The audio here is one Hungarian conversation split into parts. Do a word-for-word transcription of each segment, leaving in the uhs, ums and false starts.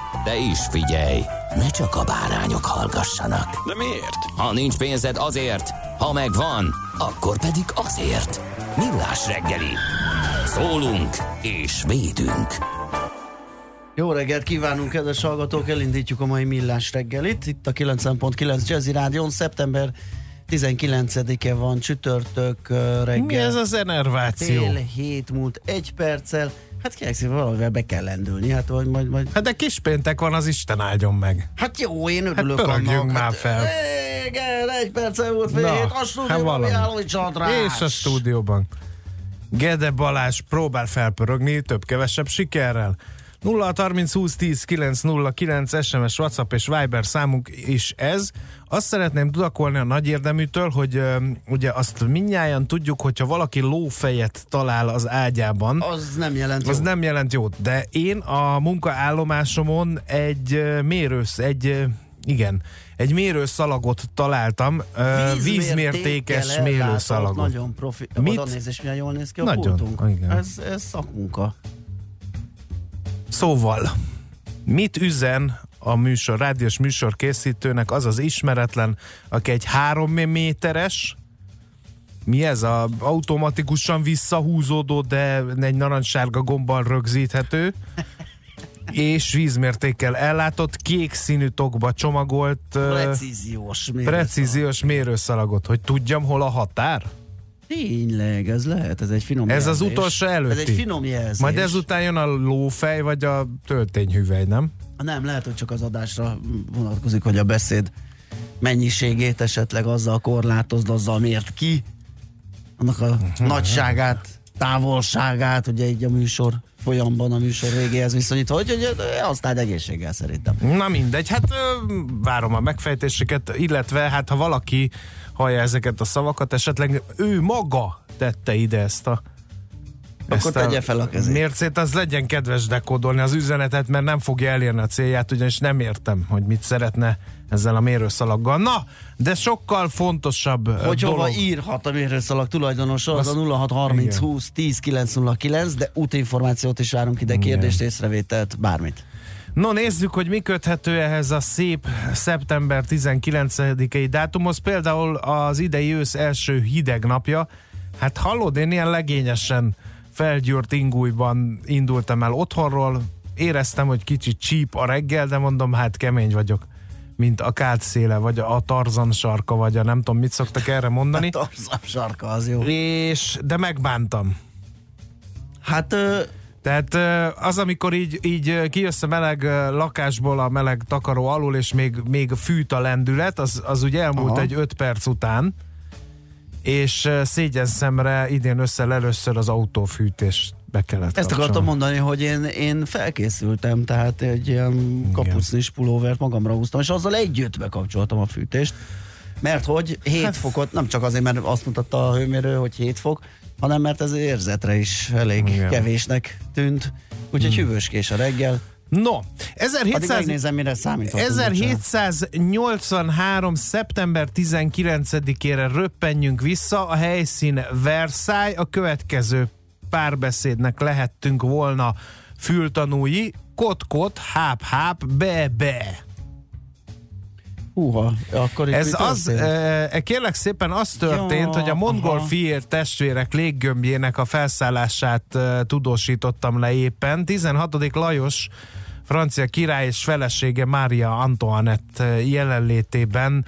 De is figyelj, ne csak a bárányok hallgassanak. De miért? Ha nincs pénzed, azért, ha megvan, akkor pedig azért. Millás reggeli. Szólunk és védünk. Jó reggelt kívánunk, kedves hallgatók! Elindítjuk a mai Millás reggelit. Itt a kilencven pont kilenc Jazzy Rádion. Szeptember tizenkilencedike van, csütörtök reggel. Mi ez az enerváció? Fél hét múlt egy perccel. Hát kérlek szépen, valamivel be kell lendülni. Hát, vagy, majd, majd. Hát de kispéntek van, az Isten áldjon meg. Hát jó, én örülök hát annak. Hát már fel. Igen, egy perccel volt fél hét. A stúdióban Mihálovics András. És a stúdióban Gede Balázs próbál felpörögni, több-kevesebb sikerrel. nulla harminc húsz tíz kilenc nulla kilenc es em es, WhatsApp és Viber számunk is ez. Azt szeretném tudakolni a nagy érdeműtől, hogy ö, ugye azt mindnyájan tudjuk, hogyha valaki lófejet talál az ágyában, az nem jelent az jót. Nem jelent jót. De én a munkaállomásomon egy mérősz, egy igen, egy mérőszalagot találtam, Víz vízmértékes mérőszalagot. Nagyon profi. Mit? Oda nézés, milyen jól néz ki a nagyon, pultunk. Igen. Ez, ez szakmunka. Szóval, mit üzen a műsor, rádiós műsor készítőnek az az ismeretlen, aki egy három méteres, mi ez a automatikusan visszahúzódó, de egy narancssárga gombbal rögzíthető, és vízmértékkel ellátott, kék színű tokba csomagolt precíziós mérőszalagot. Precíziós mérőszalagot, hogy tudjam, hol a határ? Tényleg, ez lehet, ez egy finom jelzés. Ez az utolsó előtti. Ez egy finom jelzés. Majd ezután jön a lófej, vagy a töltényhüvely, nem? Nem, lehet, hogy csak az adásra vonatkozik, hogy a beszéd mennyiségét esetleg azzal korlátozd, azzal mért ki, annak a nagyságát, távolságát, ugye így a műsor folyamban, a műsor végéhez viszonyítva, hogy, hogy használd egészséggel szerintem. Na mindegy, hát várom a megfejtéseket, illetve hát ha valaki hallja ezeket a szavakat, esetleg ő maga tette ide ezt a Ezt akkor tegye fel a kezét. Mércét, az legyen kedves dekódolni az üzenetet, mert nem fogja elérni a célját, ugyanis nem értem, hogy mit szeretne ezzel a mérőszalaggal. Na, de sokkal fontosabb hogy dolog. Hogy hova írhat a mérőszalag tulajdonosa, az, az a nulla hat harminc húsz tíz kilenc nulla kilenc, de útinformációt is várunk ide, kérdést, észrevételt, bármit. No, nézzük, hogy mi köthető ehhez a szép szeptember tizenkilencedikei dátumhoz. Például az idei ősz első hideg napja. Hát hallod, én ilyen legényesen felgyűrt ingújban indultam el otthonról, éreztem, hogy kicsit csíp a reggel, de mondom, hát kemény vagyok, mint a kátszéle, vagy a Tarzan sarka, vagy a nem tudom, mit szoktak erre mondani. A Tarzan sarka, az jó. És, de megbántam. Hát... Ö- Tehát az, amikor így, így kijössz a meleg lakásból, a meleg takaró alul, és még, még fűt a lendület, az, az ugye elmúlt Aha. egy öt perc után, és szégyenszemre idén összel először az autófűtést be kellett kapcsolni. Ezt akartam mondani, hogy én, én felkészültem, tehát egy ilyen kapucnis pulóvert magamra húztam, és azzal együtt bekapcsoltam a fűtést, mert hogy hét fokot, nem csak azért, mert azt mutatta a hőmérő, hogy hét fok, hanem mert ez érzetre is elég igen. kevésnek tűnt, úgyhogy hmm. hűvöskés a reggel. No, ezerhétszáznyolcvanhárom szeptember tizenkilencedikére röppenjünk vissza, a helyszín Versailles, a következő párbeszédnek lehettünk volna fültanúi, kot-kot, háp-háp, be-be. Húha, akkor itt ez az, e, kérlek szépen az történt, ja, hogy a mongol aha. fiér testvérek léggömbjének a felszállását e, tudósítottam le éppen. tizenhatodik. Lajos francia király és felesége Mária Antoinette jelenlétében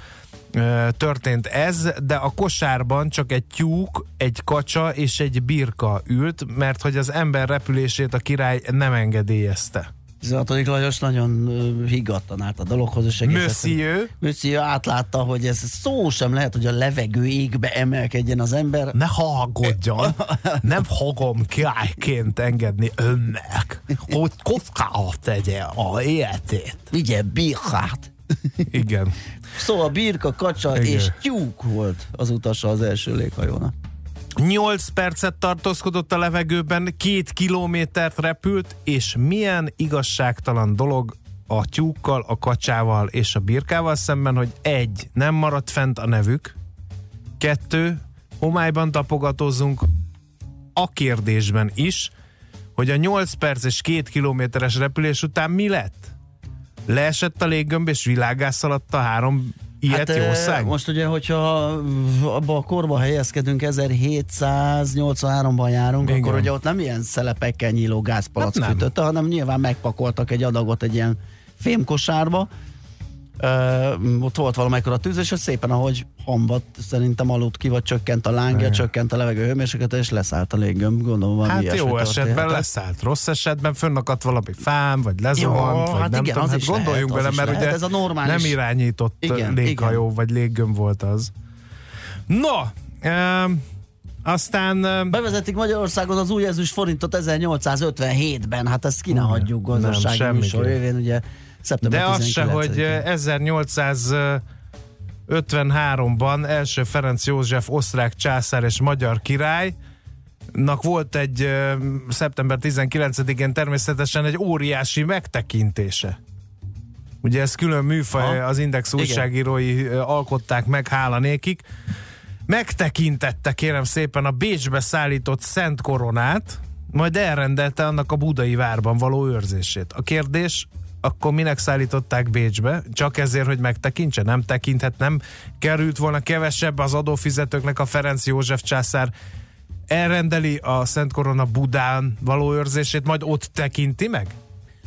történt ez, de a kosárban csak egy tyúk, egy kacsa és egy birka ült, mert hogy az ember repülését a király nem engedélyezte. tizenhatodik. Lajos nagyon higgadtan állt a dologhoz, és Monsieur. Monsieur átlátta, hogy ez szó sem lehet, hogy a levegő égbe emelkedjen az ember. Ne hallgodjon, nem fogom királyként engedni önnek, hogy kockára tegye a életét. Vigye birkát. Igen. Szóval birka, kacsa Igen. és tyúk volt az utasa az első léghajónak. nyolc percet tartózkodott a levegőben, két kilométert repült, és milyen igazságtalan dolog a tyúkkal, a kacsával és a birkával szemben, hogy egy, nem maradt fent a nevük, kettő, homályban tapogatózunk a kérdésben is, hogy a nyolc perc és két kilométeres repülés után mi lett? Leesett a léggömb és világászaladt a három ilyet hát, ország? Most ugye, hogyha abba a korba helyezkedünk, ezerhétszáznyolcvanháromban járunk, igen. akkor ugye ott nem ilyen szelepekkel nyíló gázpalack hát fűtötte, hanem nyilván megpakoltak egy adagot egy ilyen fémkosárba. Ö, ott volt valamikor a tűz, és szépen ahogy hambat szerintem aludt ki, vagy csökkent a lángja, csökkent a levegő hőmérséklet, és leszállt a léggömb, gondolom. Hát jó esetben leszállt, rossz esetben fönnakadt valami fám, vagy lezuhant, vagy hát nem igen, tudom, hát gondoljunk lehet, bele, mert lehet, ugye normális... nem irányított igen, léghajó, igen. vagy léggömb volt az. No, e, aztán... E, bevezetik Magyarországon az új ezüst forintot ezernyolcszázötvenhétben, hát ezt ki ne hagyjuk gazdasági műsor révén, ugye szeptember de az se, hogy ezernyolcszázötvenháromban első Ferenc József osztrák császár és magyar királynak volt egy szeptember tizenkilencedikén természetesen egy óriási megtekintése. Ugye ez külön műfaj, ha? Az Index újságírói Igen. alkották meg, hála nékik. Megtekintette, kérem szépen, a Bécsbe szállított Szent Koronát, majd elrendelte annak a budai várban való őrzését. A kérdés... akkor minek szállították Bécsbe? Csak ezért, hogy megtekintse? Nem tekinthet, nem került volna kevesebb az adófizetőknek, a Ferenc József császár elrendeli a Szent Korona Budán való őrzését, majd ott tekinti meg?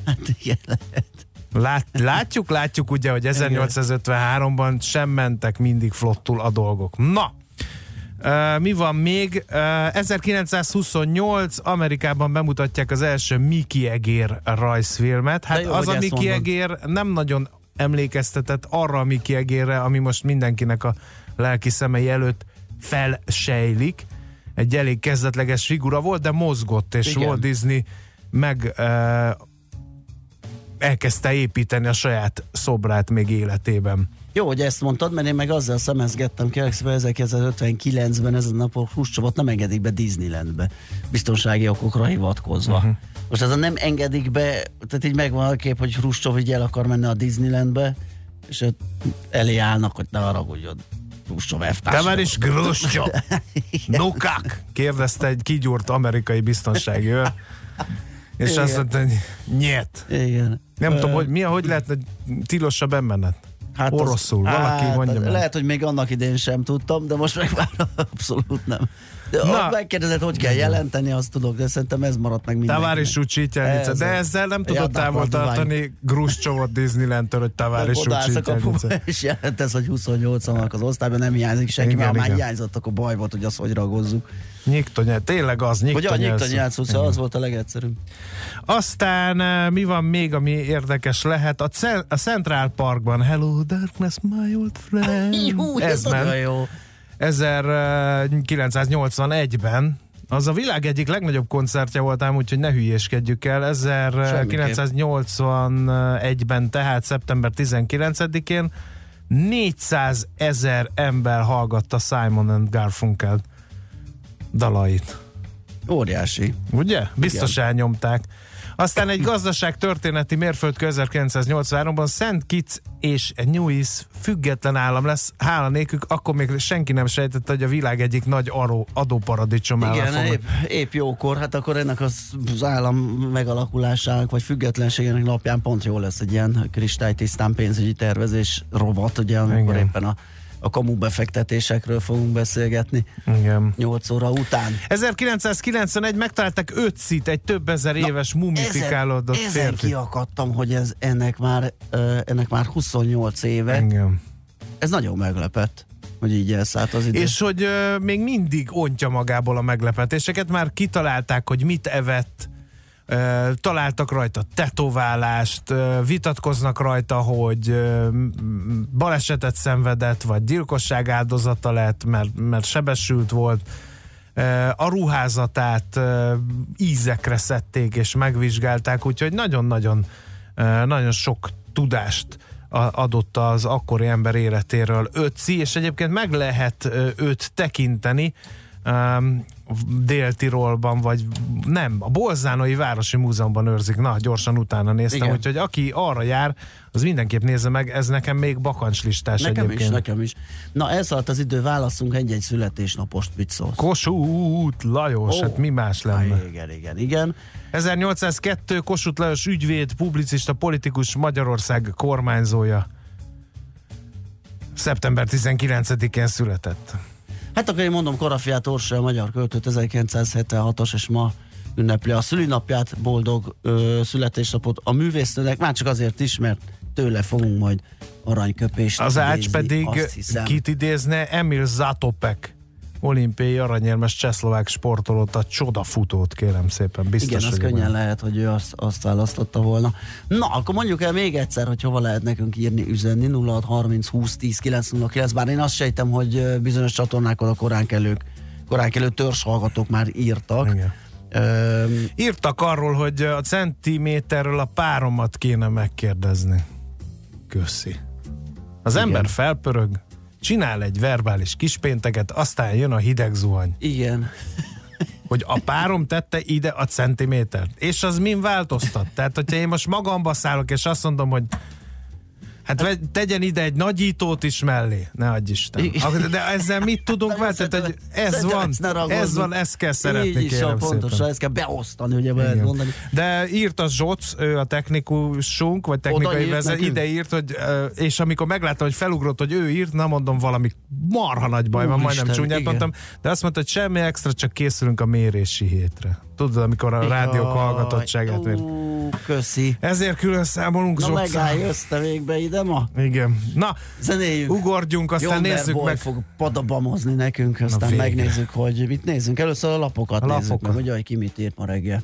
Hát igen, lehet. Lát, látjuk, látjuk ugye, hogy ezernyolcszázötvenháromban sem mentek mindig flottul a dolgok. Na! Uh, mi van még? Uh, ezerkilencszázhuszonnyolc Amerikában bemutatják az első Mickey Egér rajzfilmet. Hát jó, az a Mickey Egér nem nagyon emlékeztetett arra a Mickey Egérre, ami most mindenkinek a lelki szemei előtt felsejlik. Egy elég kezdetleges figura volt, de mozgott, és Igen. Walt Disney meg uh, elkezdte építeni a saját szobrát még életében. Jó, hogy ezt mondtad, mert én meg azzal szemezgettem, kérlek szépen, ezerkilencszázötvenkilencben ezen a napon Hruscsovot nem engedik be Disneylandbe, biztonsági okokra hivatkozva. Uh-huh. Most ez a nem engedik be, tehát így megvan a kép, hogy Hruscsov így el akar menni a Disneylandbe, és elé állnak, hogy ne haragudjon. Hruscsov elvtárs. Te már is Hruscsov! Nukák! Kérdezte egy kigyúrt amerikai biztonsági őr. És Igen. azt mondta, hogy nyet. Igen. Nem uh, tudom, hogy mi, hogy lehetne tilosabb emmenet. Hát oroszul, az, valaki hát, mondja meg. Lehet, hogy még annak idén sem tudtam, de most meg már abszolút nem. Ha megkérdezett, hogy kell jelenteni, azt tudok, de szerintem ez maradt meg mindenkinek. Taváris úr Csítyelnice, de ezzel nem tudod távol tartani Hruscsovot Disneylandtől, hogy Taváris úr Csítyelnice. És jelentesz, hogy huszonnyolc-nak az osztályban nem hiányzik senki, igen, mert már hiányzott, akkor baj volt, hogy azt hogy ragozzuk. Nyíktonyel, tényleg az nyíktonyel szó. Ugye az volt a legegyszerűbb. Aztán mi van még, ami érdekes lehet? A, C- a Central Parkban Hello Darkness, my old friend. Jú, ez nagyon jó. ezerkilencszáznyolcvanegyben az a világ egyik legnagyobb koncertje volt ám, úgyhogy ne hülyéskedjük el. ezerkilencszáznyolcvanegyben, tehát szeptember tizenkilencedikén négyszázezer ember hallgatta Simon and Garfunkel dalait. Óriási. Ugye? Biztos Igen. elnyomták. Aztán egy gazdaságtörténeti mérföldkő ezerkilencszáznyolcvanháromban Saint Kitts és Nevis független állam lesz, hála nékük, akkor még senki nem sejtette, hogy a világ egyik nagy aró, adóparadicsom állam Igen, épp, épp jókor, hát akkor ennek az, az állam megalakulásának, vagy függetlenségének napján pont jó lesz egy ilyen kristálytisztán pénzügyi tervezés rovat, ugye, amikor Igen. éppen a a kamu befektetésekről fogunk beszélgetni. Igen. nyolc óra után. ezerkilencszázkilencvenegy megtalálták Ötzit, egy több ezer éves mumifikálódott férfi. Ezen kiakadtam, hogy ez, ennek, már, ennek már huszonnyolc éve. Igen. Ez nagyon meglepett, hogy így elszállt az idő. És hogy ö, még mindig ontja magából a meglepetéseket, már kitalálták, hogy mit evett, ö, találtak rajta tetoválást, ö, vitatkoznak rajta, hogy ö, balesetet szenvedett, vagy gyilkosság áldozata lett, mert, mert sebesült volt. Ö, a ruházatát ö, ízekre szedték és megvizsgálták, úgyhogy nagyon-nagyon ö, nagyon sok tudást adott az akkori ember életéről Ötzi, és egyébként meg lehet őt tekinteni um, Dél-Tirolban, vagy nem, a Bolzánai Városi Múzeumban őrzik. Na, gyorsan utána néztem. Igen. Úgyhogy aki arra jár, az mindenképp nézze meg, ez nekem még bakancslistás nekem egyébként. Nekem is, nekem is. Na, elszaladt az idő, válaszunk egy-egy születésnapost, mit szólsz? Kossuth Lajos, oh, hát mi más lenne? Á, igen, igen, igen. ezernyolcszázkettő Kossuth Lajos ügyvéd, publicista, politikus, Magyarország kormányzója. szeptember tizenkilencedikén született. Hát akkor én mondom, korafiát Orsó, a magyar költőt, ezerkilencszázhetvenhatos, és ma ünnepli a szülinapját, boldog ö, születésnapot a művésznőnek, már csak azért is, mert tőle fogunk majd aranyköpést az idézni. Az Ács pedig kit idézne? Emil Zátopek, olimpiai aranyérmes csehszlovák sportolót, a csodafutót, kérem szépen. Biztos, igen, az könnyen olyan lehet, hogy ő azt, azt választotta volna. Na, akkor mondjuk el még egyszer, hogy hova lehet nekünk írni, üzenni. nulla hat harminc húsz tíz kilenc nulla kilenc, bár én azt sejtem, hogy bizonyos csatornákon a koránkelők, koránkelő törzshallgatók már írtak. Igen. Öm, írtak arról, hogy a centiméterről a páromat kéne megkérdezni. Köszi. Az igen. ember felpörög, csinál egy verbális kispénteket, aztán jön a hideg zuhany. Igen. Hogy a párom tette ide a centimétert. És az min változtat? Tehát, hogyha én most magamba szállok, és azt mondom, hogy hát tegyen ide egy nagyítót is mellé. Ne adj Isten. De ezzel mit tudunk változtatni? Hogy ez van, ez van, ezt kell szeretni, kérem szépen. Pontosan, ezt kell beosztani, ugye lehet mondani. De írt a Zsoc, ő a technikusunk, vagy technikai vezető, ide írt, hogy, és amikor megláttam, hogy felugrott, hogy ő írt, nem mondom, valami marha nagy baj van, majdnem csúnyát mondtam, de azt mondta, hogy semmi extra, csak készülünk a mérési hétre. Tudod, amikor a rádiók hallgatottságát mér. Köszi. Ezért külön számolunk Zsocán. Na megállj, jössze még be ide ma. Igen. Na, zenéljük. Ugorjunk, aztán Jonder nézzük Boy meg. Fog padabamozni nekünk, aztán megnézzük, hogy mit nézzünk. Először a lapokat, a nézzük lapokat. Meg, hogy jaj, ki mit írt ma reggel.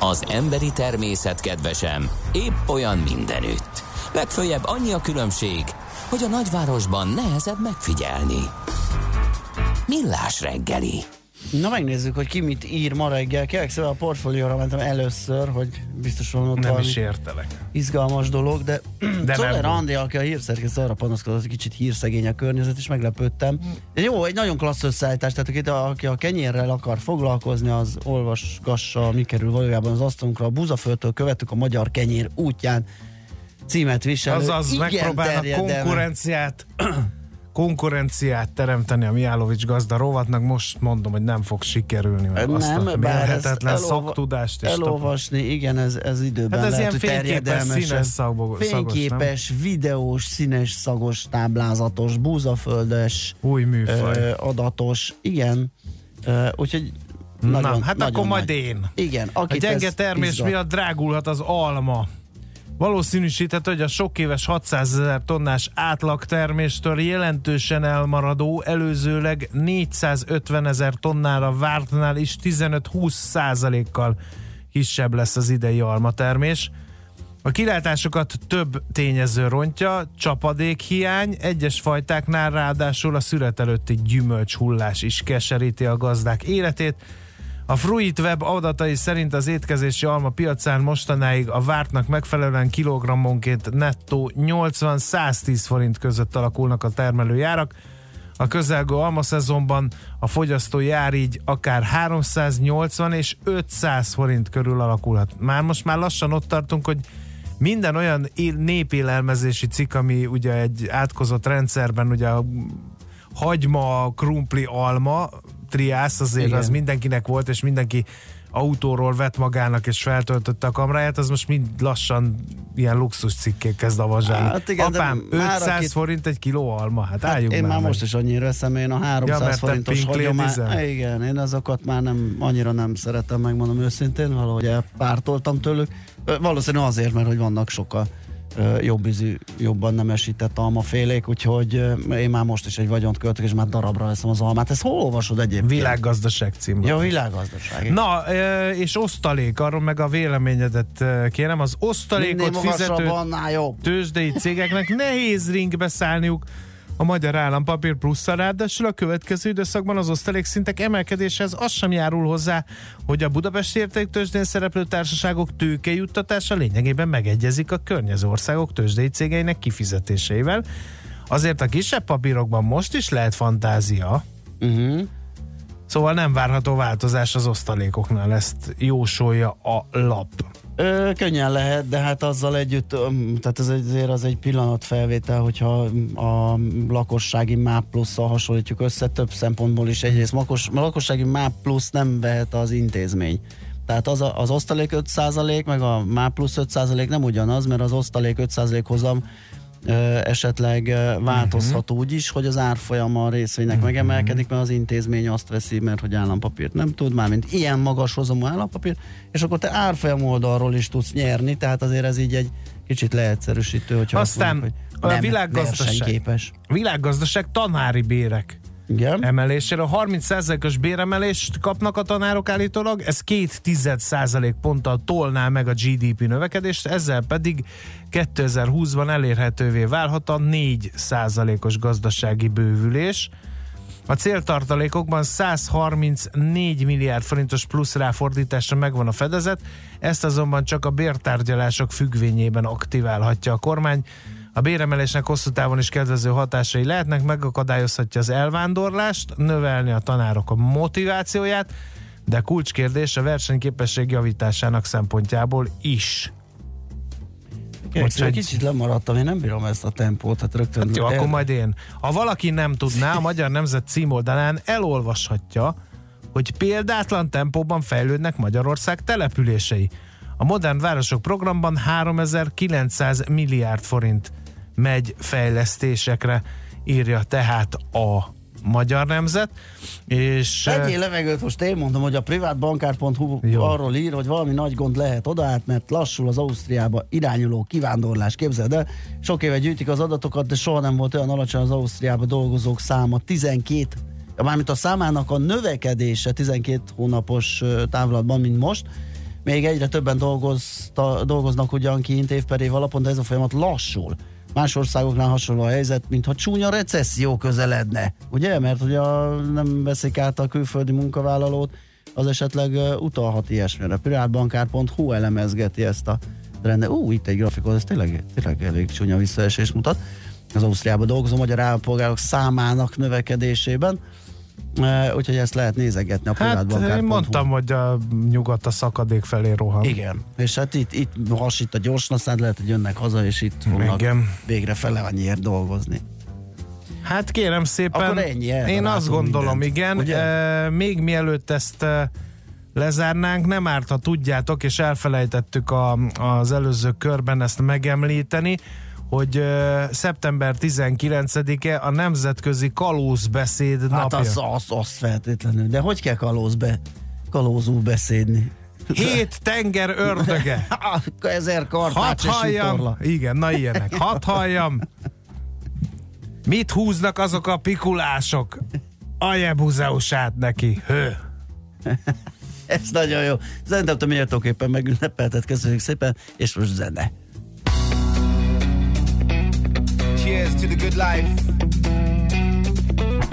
Az emberi természet, kedvesem, épp olyan mindenütt. Legföljebb annyi a különbség, hogy a nagyvárosban nehezebb megfigyelni. Millás reggeli. Na, megnézzük, hogy ki mit ír ma reggel. Kérlek szépen, a portfólióra mentem először, hogy biztos van ott valami izgalmas dolog, de, de Szoller Andrea, aki a hírszerkesztő, arra panaszkodott, hogy kicsit hírszegény a környezet, és meglepődtem. De jó, egy nagyon klassz összeállítás, tehát aki a kenyérrel akar foglalkozni, az olvasgassa, mi kerül valójában az asztalunkra. A búzaföldtől követtük a magyar kenyér útján címet viselő. Azaz megpróbálnak konkurenciát... konkurenciát teremteni a Mihálovics gazda rovatnak, most mondom, hogy nem fog sikerülni, mert azt a mérhetetlen szaktudást és elolvasni, tapad. Igen, ez, ez időben hát ez lehet, hogy terjedelmesen fényképes, szagos, videós, színes, szagos, táblázatos, búzaföldes, új műfaj, ö, adatos, igen, ö, úgyhogy nagyon, na, hát nagyon akkor nagy. Majd én. Igen, a gyenge termés izgat. Miatt drágulhat az alma. Valószínűsíthető, hogy a sok éves hatszázezer tonnás átlagterméstől jelentősen elmaradó, előzőleg négyszázötvenezer tonnára vártnál is tizenöt-húsz százalékkal kisebb lesz az idei almatermés. A kilátásokat több tényező rontja, csapadékhiány, egyes fajtáknál ráadásul a szület előtti gyümölcshullás is keseríti a gazdák életét. A Fruitweb adatai szerint az étkezési alma piacán mostanáig a vártnak megfelelően kilogrammonként nettó nyolcvan-száztíz forint között alakulnak a termelőjárak. A közelgő alma szezonban a fogyasztói ár így akár háromszáznyolcvan és ötszáz forint körül alakulhat. Már most már lassan ott tartunk, hogy minden olyan népélelmezési cikk, ami ugye egy átkozott rendszerben, ugye a hagyma, krumpli, alma triász, azért igen. Az mindenkinek volt, és mindenki autóról vett magának és feltöltötte a kamráját, az most mind lassan ilyen luxus cikké kezd avazsálni. Hát igen, apám, ötszáz akit... forint egy kiló alma, hát, hát álljunk én már, már most is annyira veszem, én a háromszáz ja, forintos hagyományban. Igen, én azokat már nem, annyira nem szeretem, megmondom őszintén, valahogy elpártoltam tőlük. Valószínűleg azért, mert hogy vannak sokkal jobb ízű, jobban nem esített almafélék, úgyhogy én már most is egy vagyont költök, és már darabra veszem az almát. Ezt hol olvasod egyébként? Világgazdaság címlapon. Ja, Világgazdaság. Na, és osztalék, arról meg a véleményedet kérem, az osztalékot fizető tőzsdei cégeknek nehéz ringbe szállniuk a magyar állampapír pluszra, ráadásul a következő időszakban az osztalékszintek emelkedéshez az sem járul hozzá, hogy a budapesti értéktőzsdén szereplő társaságok tőkejuttatása lényegében megegyezik a környező országok tőzsdei cégeinek kifizetéseivel. Azért a kisebb papírokban most is lehet fantázia. Uh-huh. Szóval nem várható változás az osztalékoknál, ezt jósolja a lap. Ö, könnyen lehet, de hát azzal együtt, tehát ez azért az egy pillanatfelvétel, hogyha a lakossági MÁV plusszal hasonlítjuk össze, több szempontból is egyrészt makos, a lakossági MÁV plusz nem vehet az intézmény. Tehát az, az osztalék öt százalék, meg a MÁV plusz öt százalék nem ugyanaz, mert az osztalék öt százalék hozam ö, esetleg változható uh-huh. úgy is, hogy az árfolyama a részvénynek uh-huh. megemelkedik, mert az intézmény azt veszi, mert hogy állampapírt nem tud, mármint ilyen magas hozamú állampapír, és akkor te árfolyam oldalról is tudsz nyerni, tehát azért ez így egy kicsit leegyszerűsítő, hogyha aztán azt mondjuk, hogy nem a világgazdaság, versenyképes. Világgazdaság tanári bérek igen. emelésére. A harminc százalékos béremelést kapnak a tanárok állítólag, ez két tized százalék ponttal tolná meg a gé dé pé növekedést, ezzel pedig kétezer-húszban elérhetővé válhat a négy százalékos gazdasági bővülés. A céltartalékokban százharmincnégy milliárd forintos plusz ráfordításra megvan a fedezet, ezt azonban csak a bértárgyalások függvényében aktiválhatja a kormány. A béremelésnek hosszú távon is kedvező hatásai lehetnek, megakadályozhatja az elvándorlást, növelni a tanárok a motivációját, de kulcskérdés a versenyképesség javításának szempontjából is. Egy kicsit lemaradtam, én nem bírom ezt a tempót, hát rögtön... Hát jó, el... akkor majd én. Ha valaki nem tudná, a Magyar Nemzet címoldalán elolvashatja, hogy példátlan tempóban fejlődnek Magyarország települései. A Modern Városok programban háromezer-kilencszáz milliárd forint megy fejlesztésekre, írja tehát a Magyar Nemzet. És egyél levegőt, most én mondom, hogy a privátbankár pont hu jó. arról ír, hogy valami nagy gond lehet odaállt, mert lassul az Ausztriába irányuló kivándorlás, képzeld el. Sok éve gyűjtik az adatokat, de soha nem volt olyan alacsony az Ausztriába dolgozók száma. tizenkét, mármint a számának a növekedése tizenkét hónapos távlatban, mint most. még egyre többen dolgozta, dolgoznak ugyan kint év per év alapon, de ez a folyamat lassul. Más országoknál hasonló a helyzet, mintha csúnya recesszió közeledne, ugye? Mert ugye nem veszik át a külföldi munkavállalót, az esetleg utalhat ilyesmire. privátbankár pont hu elemezgeti ezt a trendet. Ú, itt egy grafikon, ez tényleg, tényleg elég csúnya visszaesés mutat. Az Ausztriában dolgozó magyar állampolgárok számának növekedésében. Úgyhogy ezt lehet nézegetni a privátbankár pont hu. Hát én mondtam, hogy a nyugat a szakadék felé rohan. Igen, és hát itt, itt has itt a gyorsnaszád, lehet, hogy jönnek haza, és itt fognak igen. végre fele annyiért dolgozni. Hát kérem szépen, én azt gondolom, mindent. igen, e, még mielőtt ezt e, lezárnánk, nem árt, ha tudjátok, és elfelejtettük a, az előző körben ezt megemlíteni, hogy uh, szeptember tizenkilencedike a nemzetközi kalózbeszéd hát napja. Hát az, az, az feltétlenül. De hogy kell kalózbe, kalózul beszédni? Hét tenger ördöge. Ezer kartács és utorla. Igen, na ilyenek. Hadd halljam. Mit húznak azok a pikulások? Ajebb húzeusát neki. Hő. Ez nagyon jó. Szerintem te méltóképpen megünnepelted. Köszönjük szépen, és most zene. Cheers to the good life.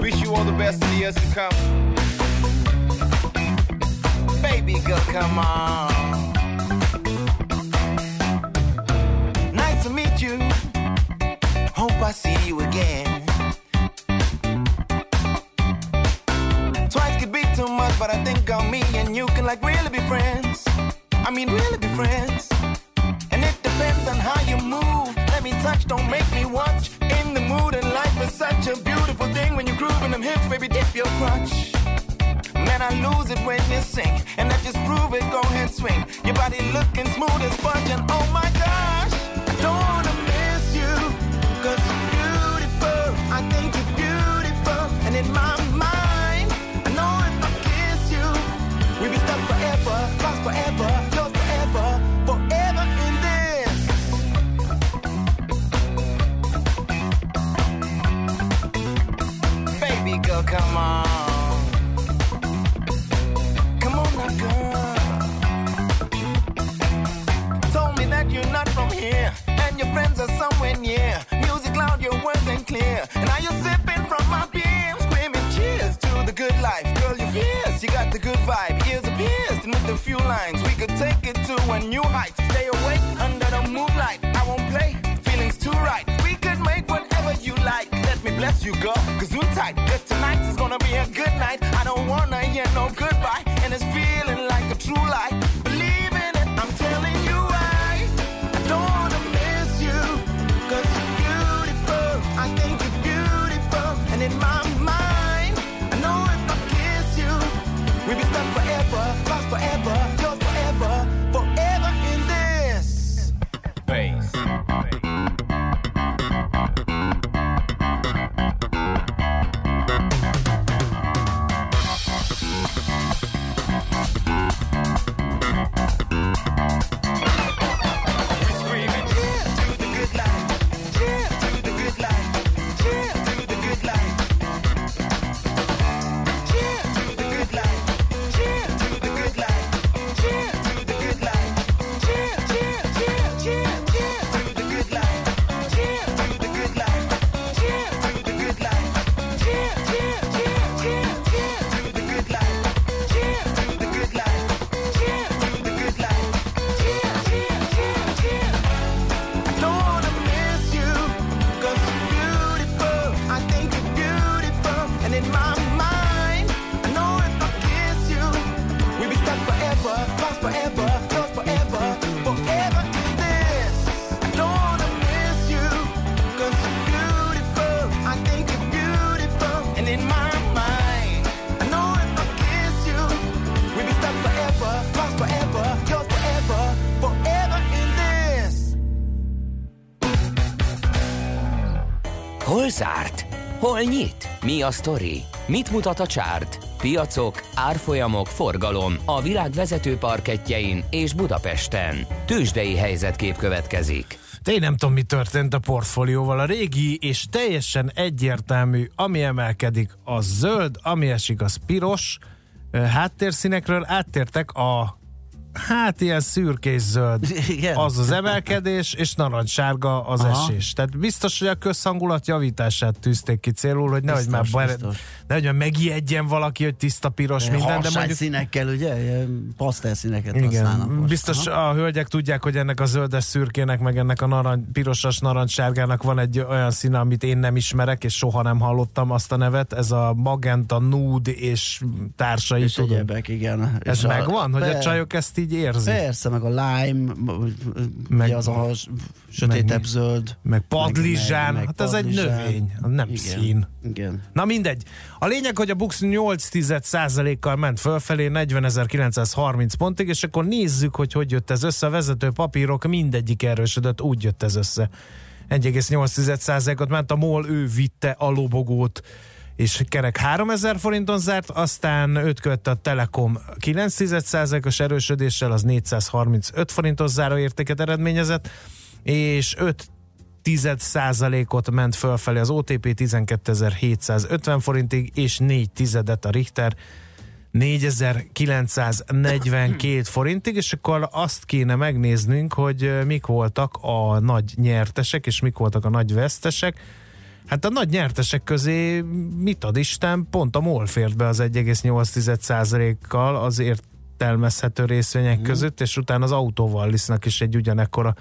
Wish you all the best in the years to come. Baby girl, come on. Nice to meet you. Hope I see you again. Twice could be too much, but I think on me and you can like really be friends. I mean really be friends. And it depends on how you move. Let me touch, don't make me watch. In the mood and life is such a beautiful thing. When you groove in them hips, baby, dip your crotch. Man, I lose it when you sing. And I just prove it, go ahead, swing. Your body looking smooth as sponge. And oh my gosh, don't wanna miss you. Cause you're beautiful, I think you're beautiful. And in my mind, I know if I kiss you, we'll be stuck forever, lost forever, yours forever, forever in this. Girl, come on. Come on now, girl. Told me that you're not from here, and your friends are somewhere near. Music loud, your words ain't clear. And now you're sipping from my beer, screaming cheers to the good life. Girl, you're fierce, you got the good vibe. Ears are pierced with a few lines. We could take it to a new height. Stay awake under the moonlight. I won't play, feelings too right. We could make whatever you like. Let me bless you, girl, cause you're tight. Cause tonight is gonna be a good night. I don't wanna hear no goodbye. And it's feeling like a true lie. Believe in it, I'm telling you I, I don't wanna miss you. Cause you're beautiful, I think you're beautiful. And in my mind, I know if I kiss you, we'll be stuck forever, lost forever, yours forever, forever in this space. Zárt? Hol nyit? Mi a sztori? Mit mutat a csárt? Piacok, árfolyamok, forgalom a világ vezető parkettjein és Budapesten. Tőzsdei helyzetkép következik. De én nem tudom, mi történt a portfólióval. A régi és teljesen egyértelmű, ami emelkedik, az zöld, ami esik, az piros. Háttérszínekről áttértek a Hát ilyen szürkés-zöld az az emelkedés, és narancssárga az aha. esés. Tehát biztos, hogy a közhangulat javítását tűzték ki célul, hogy nehogy már, bar- ne, már megijedjen valaki, hogy tiszta piros e, minden. De mondjuk színekkel, ugye? Pasztel színeket használnak most. Biztos aha. a hölgyek tudják, hogy ennek a zöldes szürkének, meg ennek a narancs, pirosas narancssárgának van egy olyan színe, amit én nem ismerek, és soha nem hallottam azt a nevet. Ez a magenta, nude és társai. És egyébek, igen. Ez a... megvan, hogy a csajok ezt így érzik. Persze, meg a lime, meg az a sötétebb meg, zöld. Meg padlizsán, meg, hát ez egy növény, nem igen, szín. Igen. Na mindegy. A lényeg, hogy a BUX nyolc százalékkal ment fölfelé negyvenezer-kilencszázharminc pontig, és akkor nézzük, hogy hogy jött ez össze. A vezető papírok mindegyik erősödött, úgy jött ez össze. egy egész nyolc százalékot ment a MOL, ő vitte a lobogót, és kerek háromezer forinton zárt, aztán őt követte a Telekom kilenc százalékos erősödéssel, az négyszázharmincöt forintos záróértéket eredményezett, és öt százalékot ment fölfelé az o té pé tizenkétezer-hétszázötven forintig, és négy tizedet a Richter négyezer-kilencszáznegyvenkét forintig, és akkor azt kéne megnéznünk, hogy mik voltak a nagy nyertesek, és mik voltak a nagy vesztesek. Hát a nagy nyertesek közé, mit ad Isten, pont a MOL fért be az egy egész nyolc százalékkal az értelmezhető részvények mm. között, és utána az Autovallisnak is egy ugyanekkora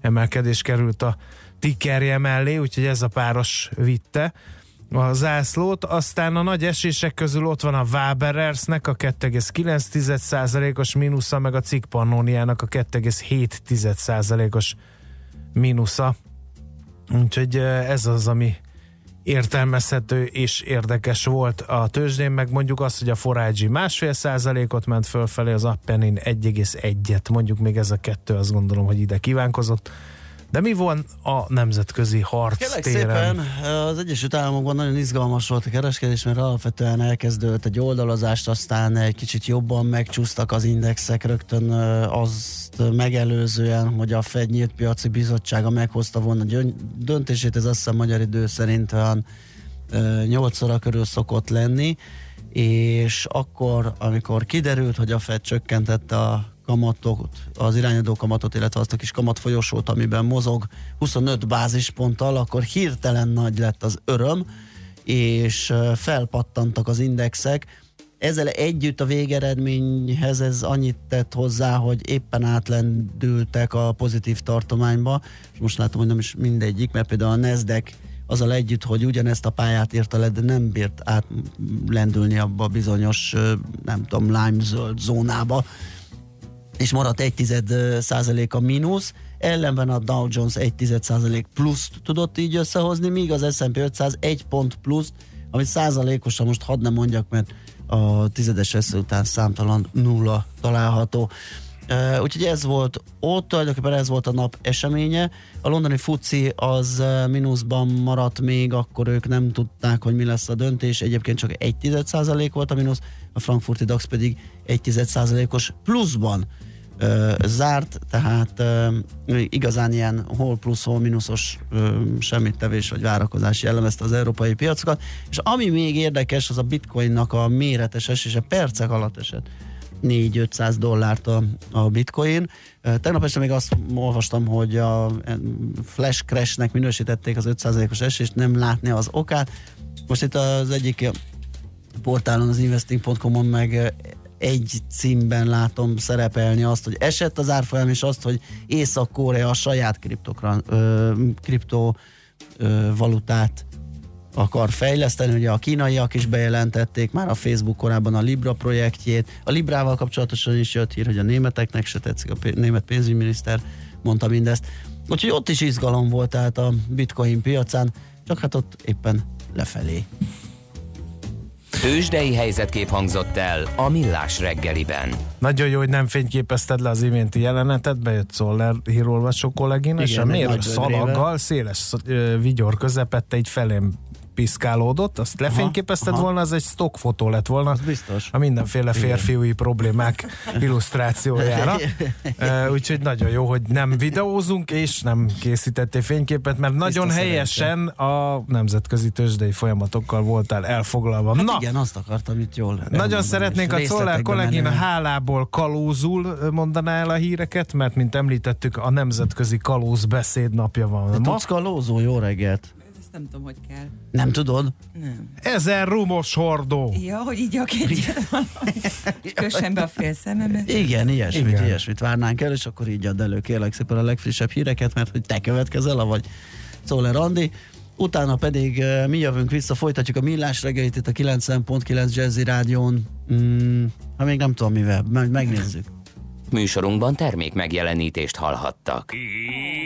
emelkedés került a tickerje mellé, úgyhogy ez a páros vitte a zászlót. Aztán a nagy esések közül ott van a Waberers-nek a két egész kilenc százalékos mínusza, meg a Cikk-Pannoniának a két egész hét százalékos mínusza. Úgyhogy ez az, ami értelmezhető és érdekes volt a tőzsdén, meg mondjuk azt, hogy a Forágyi másfél százalékot ment fölfelé, az Appenin egy egész egyet, mondjuk még ez a kettő, azt gondolom, hogy ide kívánkozott. De mi van a nemzetközi harc téren? Az Egyesült Államokban nagyon izgalmas volt a kereskedés, mert alapvetően elkezdődött egy oldalazást, aztán egy kicsit jobban megcsúsztak az indexek rögtön azt megelőzően, hogy a Fed Nyílt Piaci Bizottsága meghozta volna döntését, ez azt hiszem magyar idő szerint olyan nyolc óra körül szokott lenni, és akkor, amikor kiderült, hogy a Fed csökkentette a kamatot, az irányadó kamatot, illetve azt a kis kamatfolyosót, amiben mozog huszonöt bázisponttal, akkor hirtelen nagy lett az öröm, és felpattantak az indexek. Ezzel együtt a végeredményhez ez annyit tett hozzá, hogy éppen átlendültek a pozitív tartományba, és most látom, hogy nem is mindegyik, mert például a Nasdaq azzal együtt, hogy ugyanezt a pályát írta le, de nem bírt átlendülni abba bizonyos, nem tudom, lime-zöld zónába, és maradt egy tized százalék a mínusz, ellenben a Dow Jones egy tized százalék pluszt tudott így összehozni, míg az S and P ötszáz egy pont pluszt, amit százalékosan most hadd nem mondjak, mert a tizedes össze után számtalan nulla található. Úgyhogy ez volt ott, tulajdonképpen ez volt a nap eseménye. A londoni fuci az mínuszban maradt még, akkor ők nem tudták, hogy mi lesz a döntés, egyébként csak egy tized százalék volt a mínusz, a frankfurti DAX pedig egy tized százalékos pluszban ö, zárt, tehát ö, igazán ilyen hol plusz, hol mínuszos semmit tevés vagy várakozás jellemezte az európai piacokat, és ami még érdekes, az a bitcoinnak a méretes esése, percek alatt esett négy-ötszáz dollárt a, a bitcoin. Tegnap este még azt olvastam, hogy a flash crashnek minősítették az öt százalékos esést, nem látni az okát. Most itt az egyik portálon, az investing pont com-on meg egy címben látom szerepelni azt, hogy esett az árfolyam, és azt, hogy Észak-Korea a saját kriptovalutát akar fejleszteni, ugye a kínaiak is bejelentették, már a Facebook korábban a Libra projektjét, a Librával kapcsolatosan is jött hír, hogy a németeknek se tetszik, a német pénzügyminiszter mondta mindezt. Úgyhogy ott is izgalom volt tehát a bitcoin piacán, csak hát ott éppen lefelé. Tőzsdei helyzetkép hangzott el a Millás reggeliben. Nagyon jó, hogy nem fényképezted le az iménti jelenetet, bejött Szoller hírolvasó kollégina, és a mérő szalaggal, széles vigyor közepette így felém piszkálódott, azt lefényképezted aha, aha. volna, az egy stockfotó lett volna. Az biztos. A mindenféle férfiúi igen. problémák illusztrációjára. Uh, úgyhogy nagyon jó, hogy nem videózunk, és nem készítettél fényképet, mert nagyon biztos helyesen a nemzetközi tőzsdei folyamatokkal voltál elfoglalva. Hát na, igen, azt akartam itt jól. Nagyon szeretnénk a Szoller kollégina hálából kalózul mondaná el a híreket, mert mint említettük, a nemzetközi kalózbeszéd napja van. De ma. Tudsz kalózó, jó reggelt! Nem tudom, hogy kell. Nem tudod? Nem. Ezer rumos hordó. Ja, hogy így a egyet van. Kössem be a fél szememet. Igen, ilyesmit, Igen. ilyesmit várnánk el, és akkor így add elő, kérlek szépen a legfrissebb híreket, mert hogy te következel, avagy Szoller Andi. Utána pedig uh, mi jövünk vissza, folytatjuk a millás reggelit itt a kilencven pont kilenc Jazzy Rádión. Hmm, ha még nem tudom mivel, meg, megnézzük. Műsorunkban termék megjelenítést hallhattak.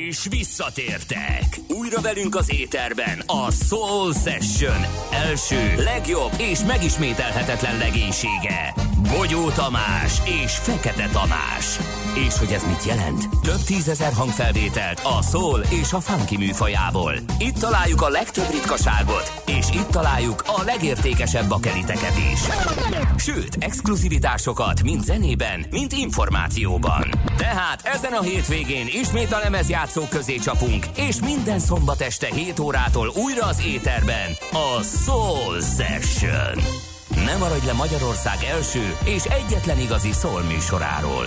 És visszatértek! Újra velünk az éterben a Soul Session első, legjobb és megismételhetetlen legénysége. Bogyó Tamás és Fekete Tamás. És hogy ez mit jelent? Több tízezer hangfelvételt a soul és a funky műfajából. Itt találjuk a legtöbb ritkaságot, és itt találjuk a legértékesebb bakeliteket is. Sőt, exkluzivitásokat mind zenében, mind információban. Tehát ezen a hétvégén ismét a lemezjátszók közé csapunk, és minden szombat este hét órától újra az éterben a Soul Session. Ne maradj le Magyarország első és egyetlen igazi soul műsoráról.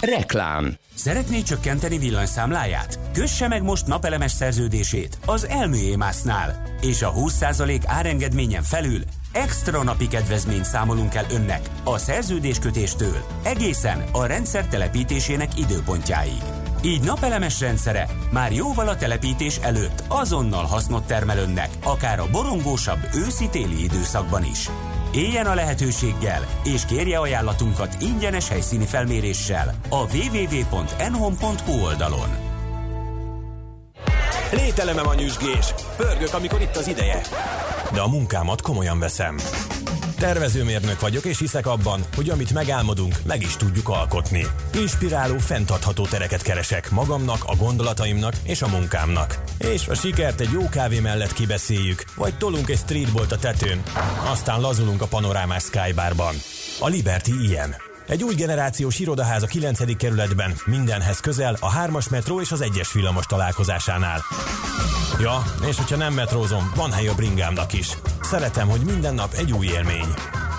Reklám. Szeretné csökkenteni villanyszámláját? Kösse meg most napelemes szerződését az Elműémásznál, és a húsz százalék árengedményen felül extra napi kedvezményt számolunk el önnek a szerződéskötéstől egészen a rendszer telepítésének időpontjáig. Így napelemes rendszere már jóval a telepítés előtt azonnal hasznot termel önnek, akár a borongósabb őszi-téli időszakban is. Éljen a lehetőséggel, és kérje ajánlatunkat ingyenes helyszíni felméréssel a double-u double-u double-u pont en hom pont hu oldalon. Lételemem a nyüzsgés, pörgök, amikor itt az ideje. De a munkámat komolyan veszem. Tervezőmérnök vagyok, és hiszek abban, hogy amit megálmodunk, meg is tudjuk alkotni. Inspiráló, fenntartható tereket keresek magamnak, a gondolataimnak és a munkámnak. És a sikert egy jó kávé mellett kibeszéljük, vagy tolunk egy streetbolt a tetőn, aztán lazulunk a panorámás skybarban. A Liberty ilyen. Egy új generációs irodaház a kilencedik kerületben, mindenhez közel, a hármas metró és az egyes villamos találkozásánál. Ja, és hogyha nem metrózom, van hely a bringámnak is. Szeretem, hogy minden nap egy új élmény.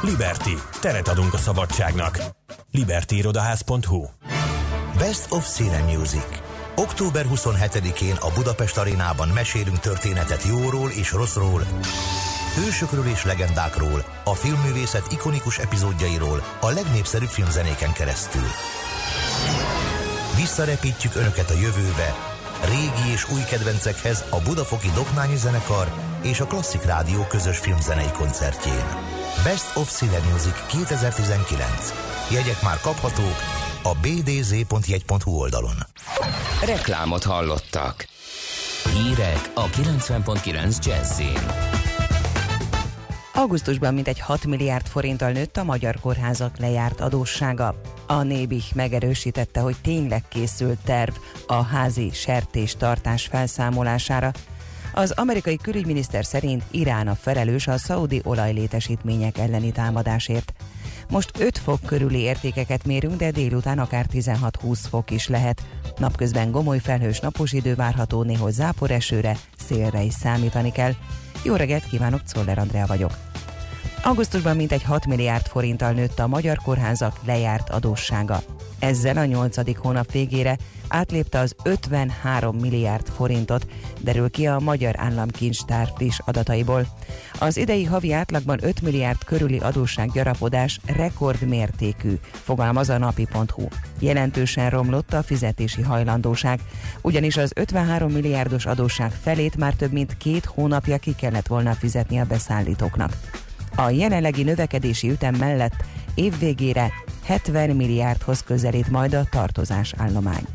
Liberty. Teret adunk a szabadságnak. liberty irodaház pont hu. Best of Cine Music. október huszonhetedikén a Budapest Arénában mesélünk történetet jóról és rosszról, hősökről és legendákról, a filmművészet ikonikus epizódjairól, a legnépszerűbb filmzenéken keresztül. Visszarepítjük önöket a jövőbe, régi és új kedvencekhez a Budafoki Doknányi Zenekar és a Klasszik Rádió közös filmzenei koncertjén. Best of Cine Music kétezer-tizenkilenc. Jegyek már kaphatók a b d z pont jegy pont hu oldalon. Reklámot hallottak. Hírek a kilencven pont kilenc Jazzin. Augusztusban mintegy hat milliárd forinttal nőtt a magyar kórházak lejárt adóssága. A Nébih megerősítette, hogy tényleg készült terv a házi sertéstartás felszámolására. Az amerikai külügyminiszter szerint Irán a felelős a szaudi olajlétesítmények elleni támadásért. Most öt fok körüli értékeket mérünk, de délután akár tizenhat-húsz fok is lehet. Napközben gomoly felhős napos idő várható, néhol záporesőre, szélre is számítani kell. Jó reggelt kívánok, Szoller Andrea vagyok. Augusztusban mintegy hat milliárd forinttal nőtt a magyar kórházak lejárt adóssága. Ezzel a nyolcadik hónap végére átlépte az ötvenhárom milliárd forintot, derül ki a Magyar Államkincstár friss adataiból. Az idei havi átlagban öt milliárd körüli adóssággyarapodás rekordmértékű, fogalmaz a napi pont hu. Jelentősen romlott a fizetési hajlandóság, ugyanis az ötvenhárom milliárdos adósság felét már több mint két hónapja ki kellett volna fizetni a beszállítóknak. a jelenlegi növekedési ütem mellett évvégére hetven milliárdhoz közelít majd a tartozás állomány.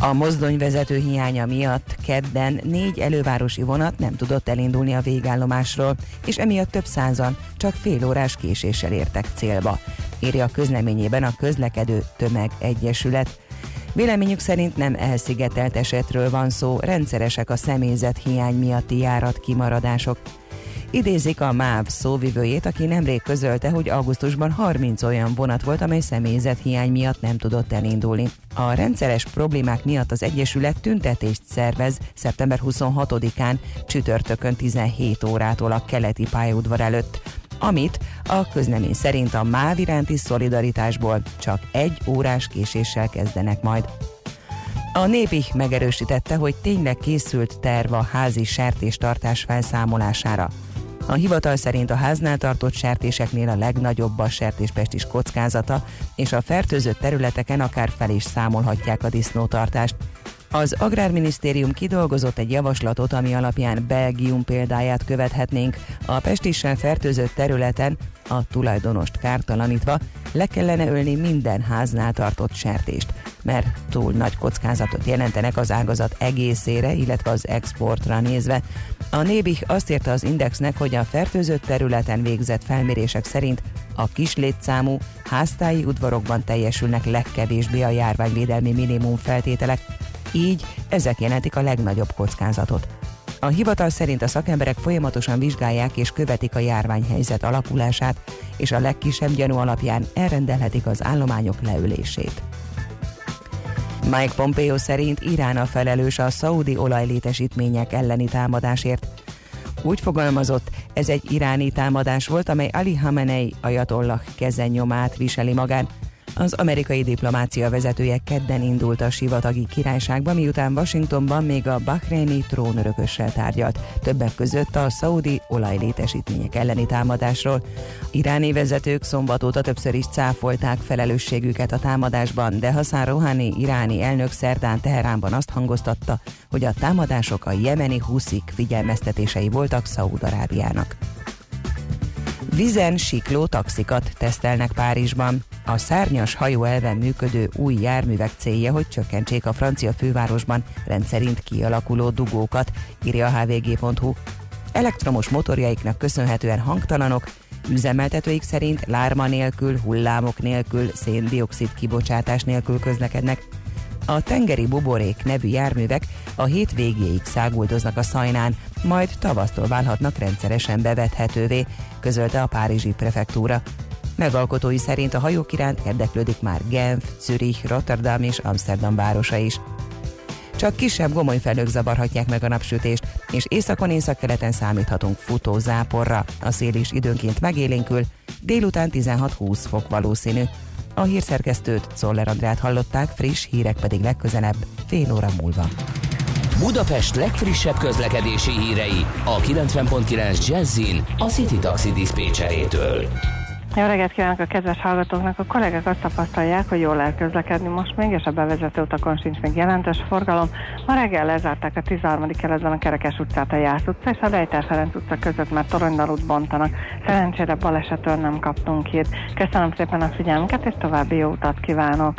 A mozdonyvezető hiánya miatt kedden négy elővárosi vonat nem tudott elindulni a végállomásról, és emiatt több százan csak fél órás késéssel értek célba, írja a közleményében a Közlekedő Tömegegyesület. Véleményük szerint nem elszigetelt esetről van szó, rendszeresek a személyzet hiány miatti járat kimaradások. Idézik a MÁV szóvivőjét, aki nemrég közölte, hogy augusztusban harminc olyan vonat volt, amely személyzethiány miatt nem tudott elindulni. A rendszeres problémák miatt az Egyesület tüntetést szervez szeptember huszonhatodikán, csütörtökön tizenhét órától a keleti pályaudvar előtt, amit a közlemény szerint a MÁV iránti szolidaritásból csak egy órás késéssel kezdenek majd. A Nébih megerősítette, hogy tényleg készült terv a házi sertéstartás felszámolására. A hivatal szerint a háznál tartott sertéseknél a legnagyobb a sertéspestis kockázata, és a fertőzött területeken akár fel is számolhatják a disznótartást. Az Agrárminisztérium kidolgozott egy javaslatot, ami alapján Belgium példáját követhetnénk. A pestissel fertőzött területen, a tulajdonost kártalanítva, le kellene ölni minden háznál tartott sertést, mert túl nagy kockázatot jelentenek az ágazat egészére, illetve az exportra nézve. A Nébih azt írta az Indexnek, hogy a fertőzött területen végzett felmérések szerint a kislétszámú háztáji udvarokban teljesülnek legkevésbé a járványvédelmi minimum feltételek, így ezek jelentik a legnagyobb kockázatot. A hivatal szerint a szakemberek folyamatosan vizsgálják és követik a járványhelyzet alakulását, és a legkisebb gyanú alapján elrendelhetik az állományok leülését. Mike Pompeo szerint Irán a felelős a szaúdi olajlétesítmények elleni támadásért. Úgy fogalmazott, ez egy iráni támadás volt, amely Ali Hamenei ajatollah kezennyomát viseli magán. Az amerikai diplomácia vezetője kedden indult a sivatagi királyságba, miután Washingtonban még a bahreini trónörökössel tárgyalt, többek között a szaudi olajlétesítmények elleni támadásról. Iráni vezetők szombat óta többször is cáfolták felelősségüket a támadásban, de Hassan Rohani iráni elnök szerdán Teheránban azt hangoztatta, hogy a támadások a jemeni huszik figyelmeztetései voltak Szaúd-Arábiának. Vizen sikló taxikat tesztelnek Párizsban. A szárnyas hajó elven működő új járművek célja, hogy csökkentsék a francia fővárosban rendszerint kialakuló dugókat, írja a hvg.hu. Elektromos motorjaiknak köszönhetően hangtalanok, üzemeltetőik szerint lárma nélkül, hullámok nélkül, szén-dioxid kibocsátás nélkül közlekednek. A tengeri buborék nevű járművek a hét végéig száguldoznak a Szajnán, majd tavasztól válhatnak rendszeresen bevethetővé, közölte a párizsi prefektúra. Megalkotói szerint a hajók iránt érdeklődik már Genf, Zürich, Rotterdam és Amsterdam városa is. Csak kisebb gomolyfelhők zavarhatják meg a napsütést, és északon-északkeleten számíthatunk futó záporra. A szél is időnként megélénkül, délután tizenhat-húsz fok valószínű. A hírszerkesztőt, Szoller Andrát hallották, friss hírek pedig legközelebb, fél óra múlva. Budapest legfrissebb közlekedési hírei a kilencven pont kilenc Jazzin a City Taxi diszpécserétől. Jó reggelt kívánok a kedves hallgatóknak! A kollégák azt tapasztalják, hogy jól lehet közlekedni most még, és a bevezető utakon sincs még jelentős forgalom. Ma reggel lezárták a tizenharmadik kerületben a Kerekes utcát, a Jász utca és a Rejter Ferenc utca között, mert toronydalut bontanak. Szerencsére balesetről nem kaptunk hírt. Köszönöm szépen a figyelmüket, és további jó utat kívánok!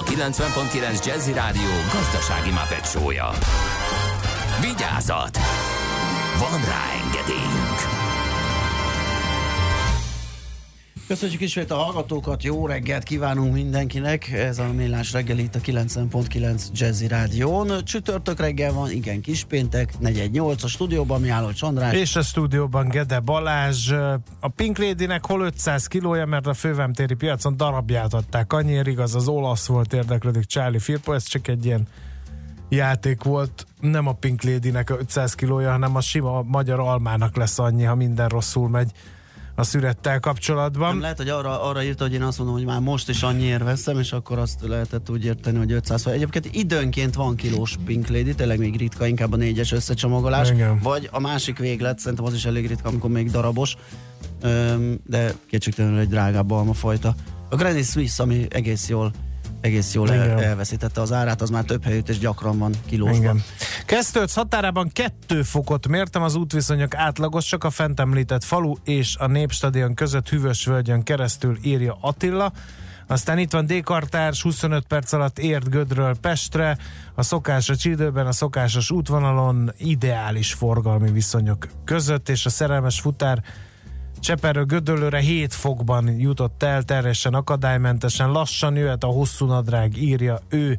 a kilencven pont kilenc Jazzy Rádió gazdasági Muppet show-ja. Vigyázat! Van rá engedélyünk! Köszönjük ismét a hallgatókat, jó reggelt kívánunk mindenkinek! Ez a Millás reggeli itt a kilencven pont kilenc Jazzy Rádión. Csütörtök reggel van, igen, kispéntek, negyvennyolc a stúdióban Mihálovics András. És a stúdióban Gede Balázs. A Pink Lady-nek hol ötszáz kilója, mert a fővámtéri piacon darabját adták. Annyira igaz, az olasz volt, érdeklődik Charlie Firpo, ez csak egy ilyen játék volt. Nem a Pink Lady-nek a ötszáz kilója, hanem a sima magyar almának lesz annyi, ha minden rosszul megy a szürettel kapcsolatban. Nem, lehet, hogy arra, arra írta, hogy én azt mondom, hogy már most is annyiért veszem, és akkor azt lehetett úgy érteni, hogy ötszáz. Egyébként időnként van kilós Pink Lady, tényleg még ritka, inkább a négyes összecsomagolás. Engem. Vagy a másik véglet, szerintem az is elég ritka, amikor még darabos, de kétségtelenül egy drágább almafajta. A Granny Smith, ami egész jól egész jól el, elveszítette az árát, az már több helyütt és gyakran van kilósban. Keszthölc határában kettő fokot mértem, az útviszonyok átlagosak, a fent említett falu és a Népstadion között hűvös völgyön keresztül, írja Attila. Aztán itt van D-kartárs, huszonöt perc alatt ért Gödről Pestre, a szokásos időben, a szokásos útvonalon, ideális forgalmi viszonyok között, és a szerelmes futár Cseperről Gödöllőre hét fokban jutott el, terjesen, akadálymentesen, lassan jöhet a hosszú nadrág, írja ő.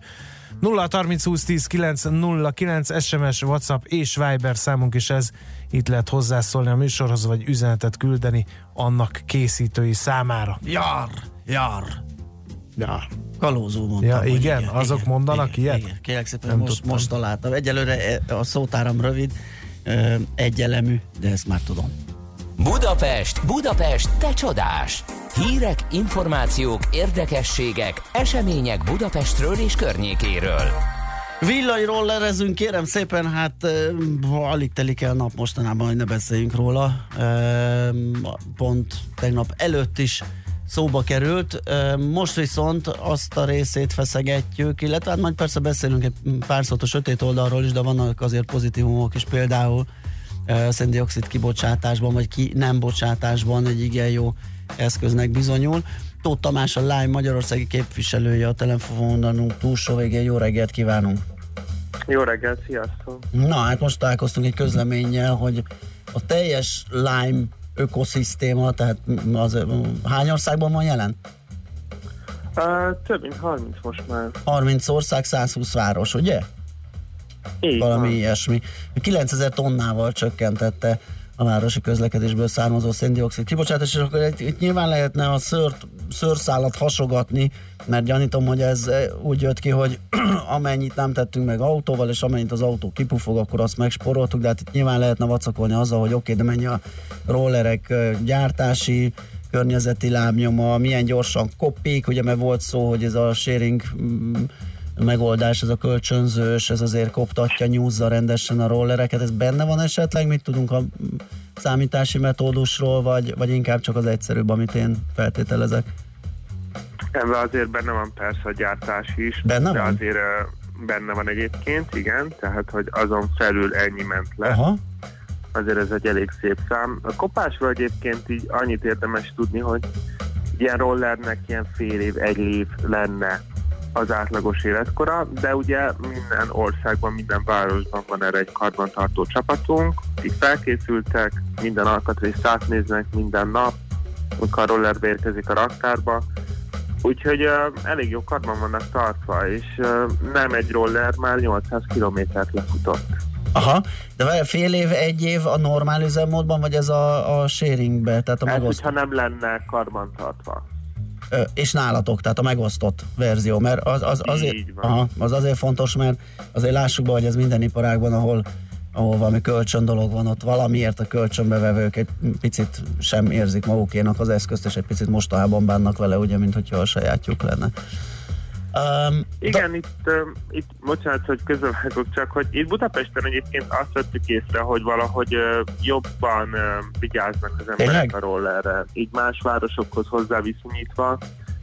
nulla harminc húsz tíz kilenc nulla kilenc es em es, WhatsApp és Viber számunk is ez, itt lehet hozzászólni a műsorhoz, vagy üzenetet küldeni annak készítői számára. Jár, jár, jár. Kalózó mondtam. Ja, igen, igen, azok igen, mondanak igen, ilyet? Igen, kérlek szépen, most, most találtam. Egyelőre a szótáram rövid, egyelemű, de ezt már tudom. Budapest, Budapest, te csodás! Hírek, információk, érdekességek, események Budapestről és környékéről. Villanyról lerezünk, kérem szépen, hát eh, alig telik el nap mostanában, hogy ne beszéljünk róla. Eh, pont tegnap előtt is szóba került. Eh, most viszont azt a részét feszegetjük, illetve hát majd persze beszélünk egy pár szót a sötét oldalról is, de vannak azért pozitívumok is, például szén-dioxid kibocsátásban, vagy ki nem bocsátásban egy igen jó eszköznek bizonyul. Tóth Tamás, a Lime magyarországi képviselője a telefonunk túlsó végén. Jó reggelt kívánunk! Jó reggelt, sziasztok! Na, hát most találkoztunk egy közleménnyel, hogy a teljes Lime ökoszisztéma, tehát az, hány országban van jelen? Uh, több mint harminc most már. harminc ország, százhúsz város, ugye? Így valami van. Ilyesmi. kilencezer tonnával csökkentette a városi közlekedésből származó szén-dioxid kibocsátás, és akkor itt, itt nyilván lehetne a szőrt, szőrszálat hasogatni, mert gyanítom, hogy ez úgy jött ki, hogy amennyit nem tettünk meg autóval, és amennyit az autó kipufog, akkor azt megsporoltuk, de hát itt nyilván lehetne vacakolni azzal, hogy oké, de mennyi a rollerek gyártási, környezeti lábnyoma, milyen gyorsan kopik, ugye, mert volt szó, hogy ez a sharing megoldás, ez a kölcsönzős, ez azért koptatja, nyúzza rendesen a rollereket, ez benne van esetleg? Mit tudunk a számítási metódusról, vagy, vagy inkább csak az egyszerűbb, amit én feltételezek? Ebben azért benne van persze a gyártás is, benne de van? Azért benne van egyébként, igen, tehát hogy azon felül ennyi ment le. Aha. Azért ez egy elég szép szám. A kopásról egyébként így annyit érdemes tudni, hogy ilyen rollernek ilyen fél év, egy év lenne az átlagos életkora, de ugye minden országban, minden városban van erre egy karbantartó csapatunk, így felkészültek, minden alkatrészt átnéznek minden nap, amikor a roller beérkezik a raktárba, úgyhogy uh, elég jó karban vannak tartva, és uh, nem egy roller már nyolcszáz kilométert lefutott. Aha, de várj, fél év, egy év a normál üzemmódban, vagy ez a, a sharingbe? Tehát a megosztott... Ez, hogyha nem lenne karbantartva. És nálatok, tehát a megosztott verzió, mert az, az, azért, aha, az azért fontos, mert azért lássuk be, hogy ez minden iparágban, ahol, ahol valami kölcsön dolog van, ott valamiért a kölcsönbevevők egy picit sem érzik magukénak az eszközt, és egy picit mostában bánnak vele, ugye, mint hogyha a sajátjuk lenne. Um, Igen, da- itt, um, itt, bocsánat, hogy közövágok, csak hogy itt Budapesten egyébként azt vettük észre, hogy valahogy uh, jobban uh, vigyáznak az emberek a rollerre. Így más városokhoz hozzá viszonyítva.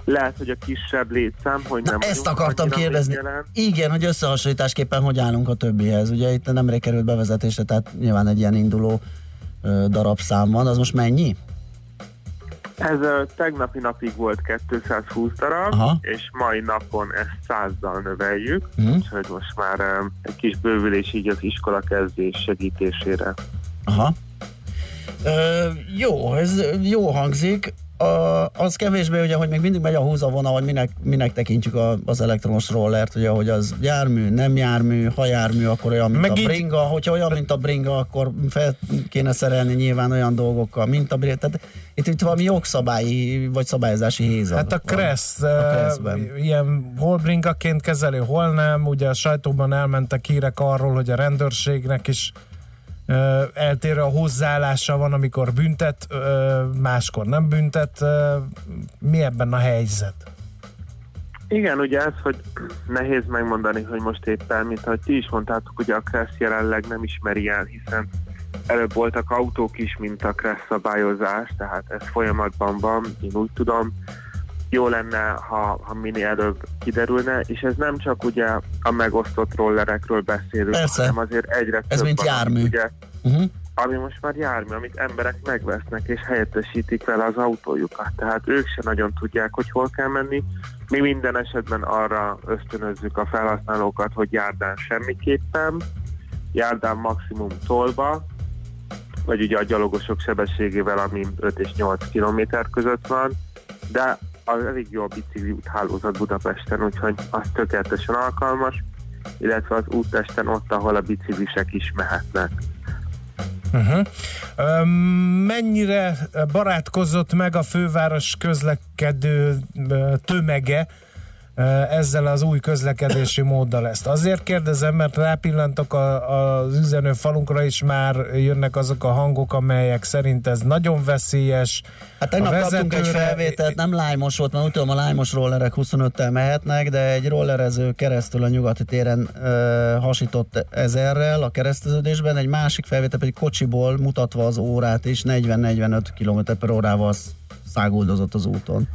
Lehet, hogy a kisebb létszám, hogy na, nem... ezt akartam kérdezni. Igen, hogy összehasonlításképpen hogy állunk a többihez. Ugye itt nemrég került bevezetésre, tehát nyilván egy ilyen induló uh, darabszám van. Az most mennyi? Ez uh, tegnapi napig volt kétszázhúsz darab, aha, és mai napon ezt százzal növeljük, mm. úgyhogy most már uh, egy kis bővülés így az iskola kezdés segítésére. Aha. Ö, jó, ez jó hangzik. A, az kevésbé, ugye, hogy még mindig megy a húzavona, hogy minek, minek tekintjük a, az elektromos rollert, ugye, hogy az jármű, nem jármű, ha jármű, akkor olyan, mint meg a bringa, hogyha olyan, mint a bringa, akkor fel kéne szerelni nyilván olyan dolgokkal, mint a bringa, tehát itt, itt valami jogszabályi, vagy szabályozási hézad. Hát a Kressz, ilyen hol bringaként kezelő, hol nem, ugye a sajtóban elmentek hírek arról, hogy a rendőrségnek is eltérő a hozzáállása van, amikor büntet, máskor nem büntet. Mi ebben a helyzet? Igen, ugye ez, hogy nehéz megmondani, hogy most éppen, mint ahogy ti is mondtátok, ugye a Kressz jelenleg nem ismeri el, hiszen előbb voltak autók is, mint a Kressz szabályozás, tehát ez folyamatban van, én úgy tudom. Jó lenne, ha, ha minél előbb kiderülne, és ez nem csak ugye a megosztott rollerekről beszélünk, persze, hanem azért egyre ez több mint van, jármű. Ugye, uh-huh. ami most már jármű, amit emberek megvesznek és helyettesítik vele az autójukat. Tehát ők se nagyon tudják, hogy hol kell menni. Mi minden esetben arra ösztönözzük a felhasználókat, hogy járdán semmiképpen, járdán maximum tolba, vagy ugye a gyalogosok sebességével, ami öt és nyolc kilométer között van, de az elég jó a bicikli úthálózat Budapesten, úgyhogy az tökéletesen alkalmas, illetve az úttesten ott, ahol a biciklisek is mehetnek. Uh-huh. Ö, mennyire barátkozott meg a főváros közlekedő tömege ezzel az új közlekedési móddal ezt? Azért kérdezem, mert rápillantok az üzenő falunkra is, már jönnek azok a hangok, amelyek szerint ez nagyon veszélyes. Hát tegnap vezetőre... kaptunk egy felvételt, nem lájmos volt, mert úgy tudom, a lájmos rollerek huszonöttel mehetnek, de egy rollerező keresztül a Nyugati téren ö, hasított ezerrel a kereszteződésben, egy másik felvétel pedig kocsiból mutatva az órát is, negyven-negyvenöt kilométer per órával száguldozott az úton.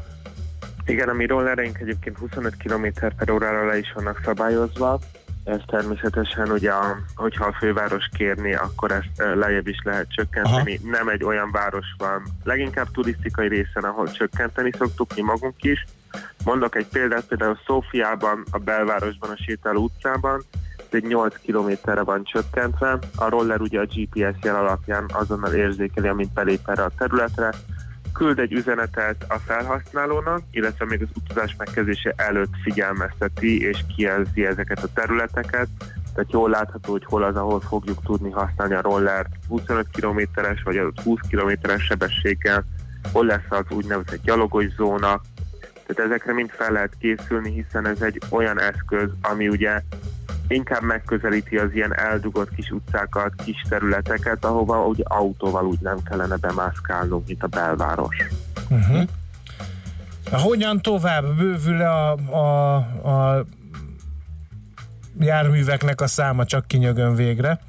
Igen, a mi rollereink egyébként huszonöt kilométer per órára le is vannak szabályozva. Ez természetesen ugye, a, hogyha a főváros kérni, akkor ezt lejjebb is lehet csökkenteni. Aha. Nem egy olyan város van, leginkább turisztikai részen, ahol csökkenteni szoktuk mi magunk is. Mondok egy példát, például Szófiában, a belvárosban, a sétáló utcában, ez egy nyolc kilométerre van csökkentve. A roller ugye a gé pé es jel alapján azonnal érzékeli, amint belép erre a területre, küld egy üzenetet a felhasználónak, illetve még az utazás megkezdése előtt figyelmezteti és kijelzi ezeket a területeket, tehát jól látható, hogy hol az, ahol fogjuk tudni használni a rollert huszonöt kilométeres vagy előtt húsz kilométeres sebességgel, hol lesz az úgynevezett gyalogos zóna, tehát ezekre mind fel lehet készülni, hiszen ez egy olyan eszköz, ami ugye inkább megközelíti az ilyen eldugott kis utcákat, kis területeket, ahova úgy autóval úgy nem kellene bemászkálnunk, mint a belváros. Uh-huh. Hogyan tovább? Bővül a, a, a járműveknek a száma, csak kinyögön végre?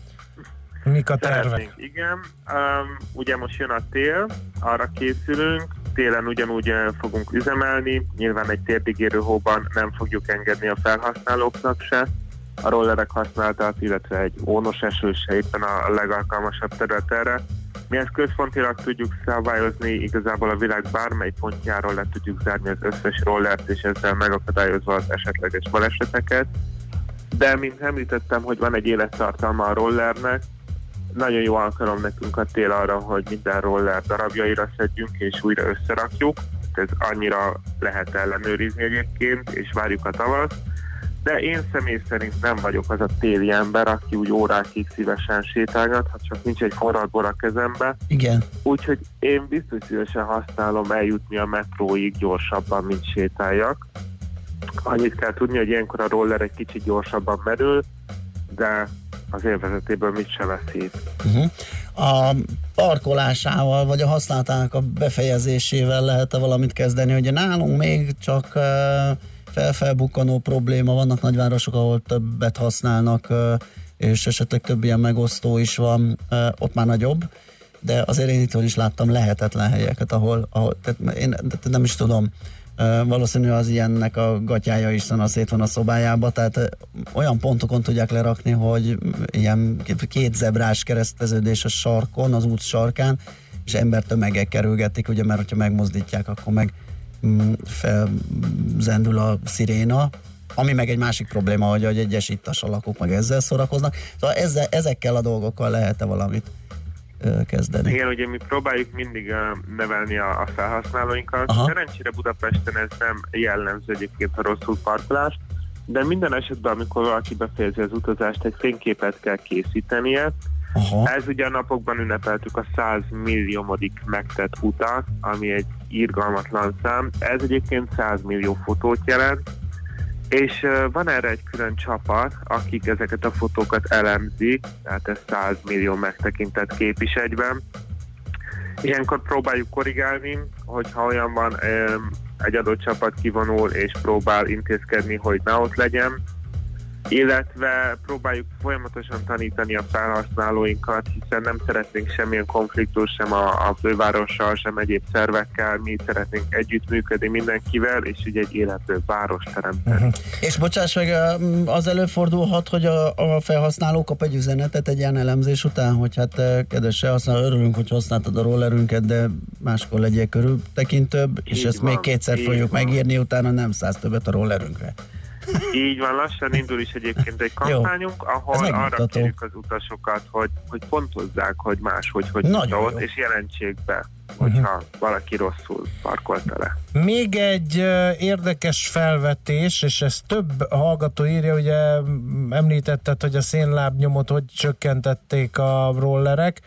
Mik a tervek? Szeretnénk, igen. Um, ugye most jön a tél, arra készülünk, télen ugyanúgy fogunk üzemelni, nyilván egy térdigérő hóban nem fogjuk engedni a felhasználóknak se, a rollerek használatát, illetve egy ónos eső se éppen a legalkalmasabb terület erre. Mi ezt központilag tudjuk szabályozni, igazából a világ bármely pontjáról le tudjuk zárni az összes rollert, és ezzel megakadályozva az esetleges baleseteket. De, mint említettem, hogy van egy élettartalma a rollernek, nagyon jó alkalom nekünk a tél arra, hogy minden roller darabjaira szedjünk és újra összerakjuk. Ez annyira lehet ellenőrizni egyébként, és várjuk a tavaszt. De én személy szerint nem vagyok az a téli ember, aki úgy órákig szívesen sétálgat, ha csak nincs egy forradbor a kezembe. Igen. Úgyhogy én biztos szívesen használom eljutni a metróig gyorsabban, mint sétáljak. Annyit kell tudni, hogy ilyenkor a roller egy kicsit gyorsabban merül, de az élvezetéből mit se veszít. Uh-huh. A parkolásával, vagy a használatának a befejezésével lehet-e valamit kezdeni? Ugye nálunk még csak... Uh... felfelbukkanó probléma, vannak nagyvárosok, ahol többet használnak, és esetleg több ilyen megosztó is van, ott már nagyobb, de azért én itthon is láttam lehetetlen helyeket, ahol, ahol tehát én tehát nem is tudom, valószínű az ilyennek a gatyája is szana szét van a szobájába, tehát olyan pontokon tudják lerakni, hogy ilyen két zebrás kereszteződés a sarkon, az út sarkán, és embertömegek kerülgetik, ugye, mert hogyha megmozdítják, akkor meg felzendül a sziréna, ami meg egy másik probléma, hogy egyes ittas alakok meg ezzel szórakoznak. Szóval ezzel, ezekkel a dolgokkal lehet-e valamit kezdeni? Igen, ugye mi próbáljuk mindig nevelni a, a felhasználóinkat. Aha. Szerencsére Budapesten ez nem jellemző egyébként a rosszul parkolást, de minden esetben, amikor valaki befejezi az utazást, egy fényképet kell készítenie. Aha. Ez ugye a napokban ünnepeltük a száz milliómodik megtett utat, ami egy irgalmatlan szám. Ez egyébként száz millió fotót jelent, és van erre egy külön csapat, akik ezeket a fotókat elemzik, tehát ez száz millió megtekintett kép is egyben. Ilyenkor próbáljuk korrigálni, hogyha olyan van, egy adott csapat kivonul és próbál intézkedni, hogy ne ott legyen, illetve próbáljuk folyamatosan tanítani a felhasználóinkat, hiszen nem szeretnénk semmilyen konfliktus, sem a, a fővárossal, sem egyéb szervekkel, mi szeretnénk együttműködni mindenkivel, és ugye egy élető város teremteni. Uh-huh. És bocsáss meg, az előfordulhat, hogy a, a felhasználó kap egy üzenetet egy ilyen elemzés után, hogy hát kedves felhasználó, örülünk, hogy használtad a rollerünket, de máskor legyél körültekintőbb, és így ezt van, még kétszer fogjuk van. megírni, utána nem száz többet a rollerünkre. Így van, lassan indul is egyébként egy kampányunk, ahol arra kérjük az utasokat, hogy, hogy pontozzák, hogy máshogy, hogy ott, és jelentsék be, hogyha uh-huh. valaki rosszul parkolta le. Még egy uh, érdekes felvetés, és ezt több hallgató írja, ugye említetted, hogy a szénlábnyomot hogy csökkentették a rollerek.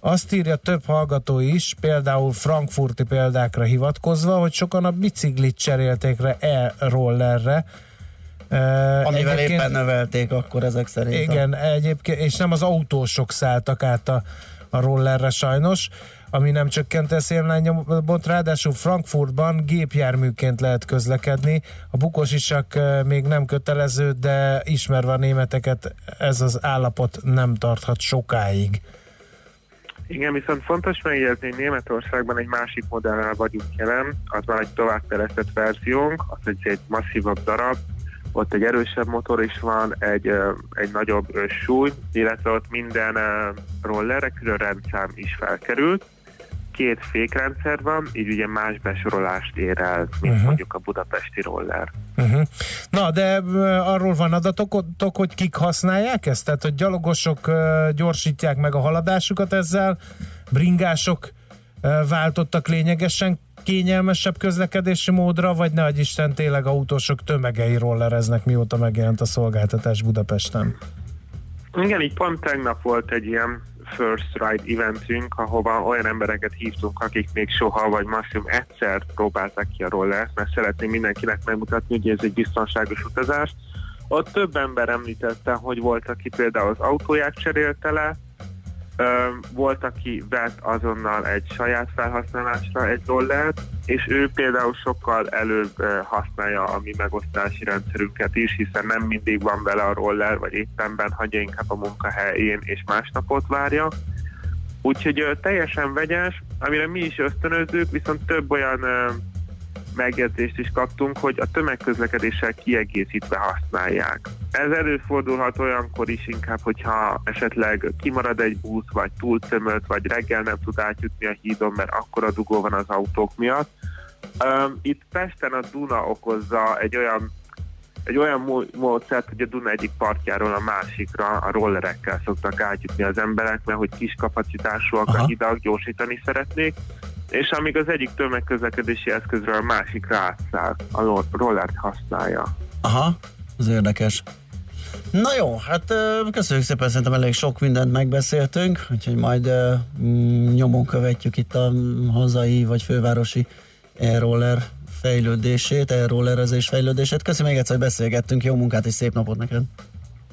Azt írja több hallgató is, például frankfurti példákra hivatkozva, hogy sokan a biciklit cserélték rá e-rollerre, Uh, amivel éppen növelték akkor ezek szerint. Igen, a... egyébként, és nem az autósok szálltak át a, a rollerre sajnos, ami nem csökkent a szénlábnyomot, ráadásul Frankfurtban gépjárműként lehet közlekedni, a bukósisak még nem kötelező, de ismerve a németeket ez az állapot nem tarthat sokáig. Igen, viszont fontos megjegyezni, hogy Németországban egy másik modellel vagyunk jelen, az már egy továbbfejlesztett verziónk, az egy, egy masszívabb darab, ott egy erősebb motor is van, egy, egy nagyobb súly, illetve ott minden rollerre külön rendszám is felkerült. Két fékrendszer van, így ugye más besorolást ér el, mint uh-huh. mondjuk a budapesti roller. Uh-huh. Na, de arról van adatotok, hogy kik használják ezt? Tehát, hogy gyalogosok gyorsítják meg a haladásukat ezzel, bringások váltottak lényegesen kényelmesebb közlekedési módra, vagy ne adj Isten, tényleg autósok tömegei rollereznek, mióta megjelent a szolgáltatás Budapesten? Igen, így pont tegnap volt egy ilyen First Ride eventünk, ahova olyan embereket hívtunk, akik még soha vagy maximum egyszer próbálták ki a rollert, mert szeretném mindenkinek megmutatni, hogy ez egy biztonságos utazás. Ott több ember említette, hogy volt, aki például az autóját cserélte le, volt, aki vett azonnal egy saját felhasználásra egy rollert, és ő például sokkal előbb használja a mi megosztási rendszerünket is, hiszen nem mindig van vele a roller, vagy éppen hagyja inkább a munkahelyén, és másnapot várja. Úgyhogy teljesen vegyes, amire mi is ösztönözzük, viszont több olyan megjegyzést is kaptunk, hogy a tömegközlekedéssel kiegészítve használják. Ez előfordulhat olyankor is inkább, hogyha esetleg kimarad egy busz, vagy túl tömött, vagy reggel nem tud átjutni a hídon, mert akkora dugó van az autók miatt. Um, itt Pesten a Duna okozza egy olyan, egy olyan módszert, hogy a Duna egyik partjáról a másikra a rollerekkel szoktak átjutni az emberek, mert hogy kis kapacitásúak a hidak, gyorsítani szeretnék, és amíg az egyik tömegközlekedési eszközről a másikra átszáll, a rollert használja. Aha, ez érdekes. Na jó, hát köszönjük szépen, szerintem elég sok mindent megbeszéltünk, úgyhogy majd mm, nyomon követjük itt a hazai vagy fővárosi e-roller fejlődését, e-rollerezés fejlődését. Köszönjük még egyszer, hogy beszélgettünk, jó munkát és szép napot neked!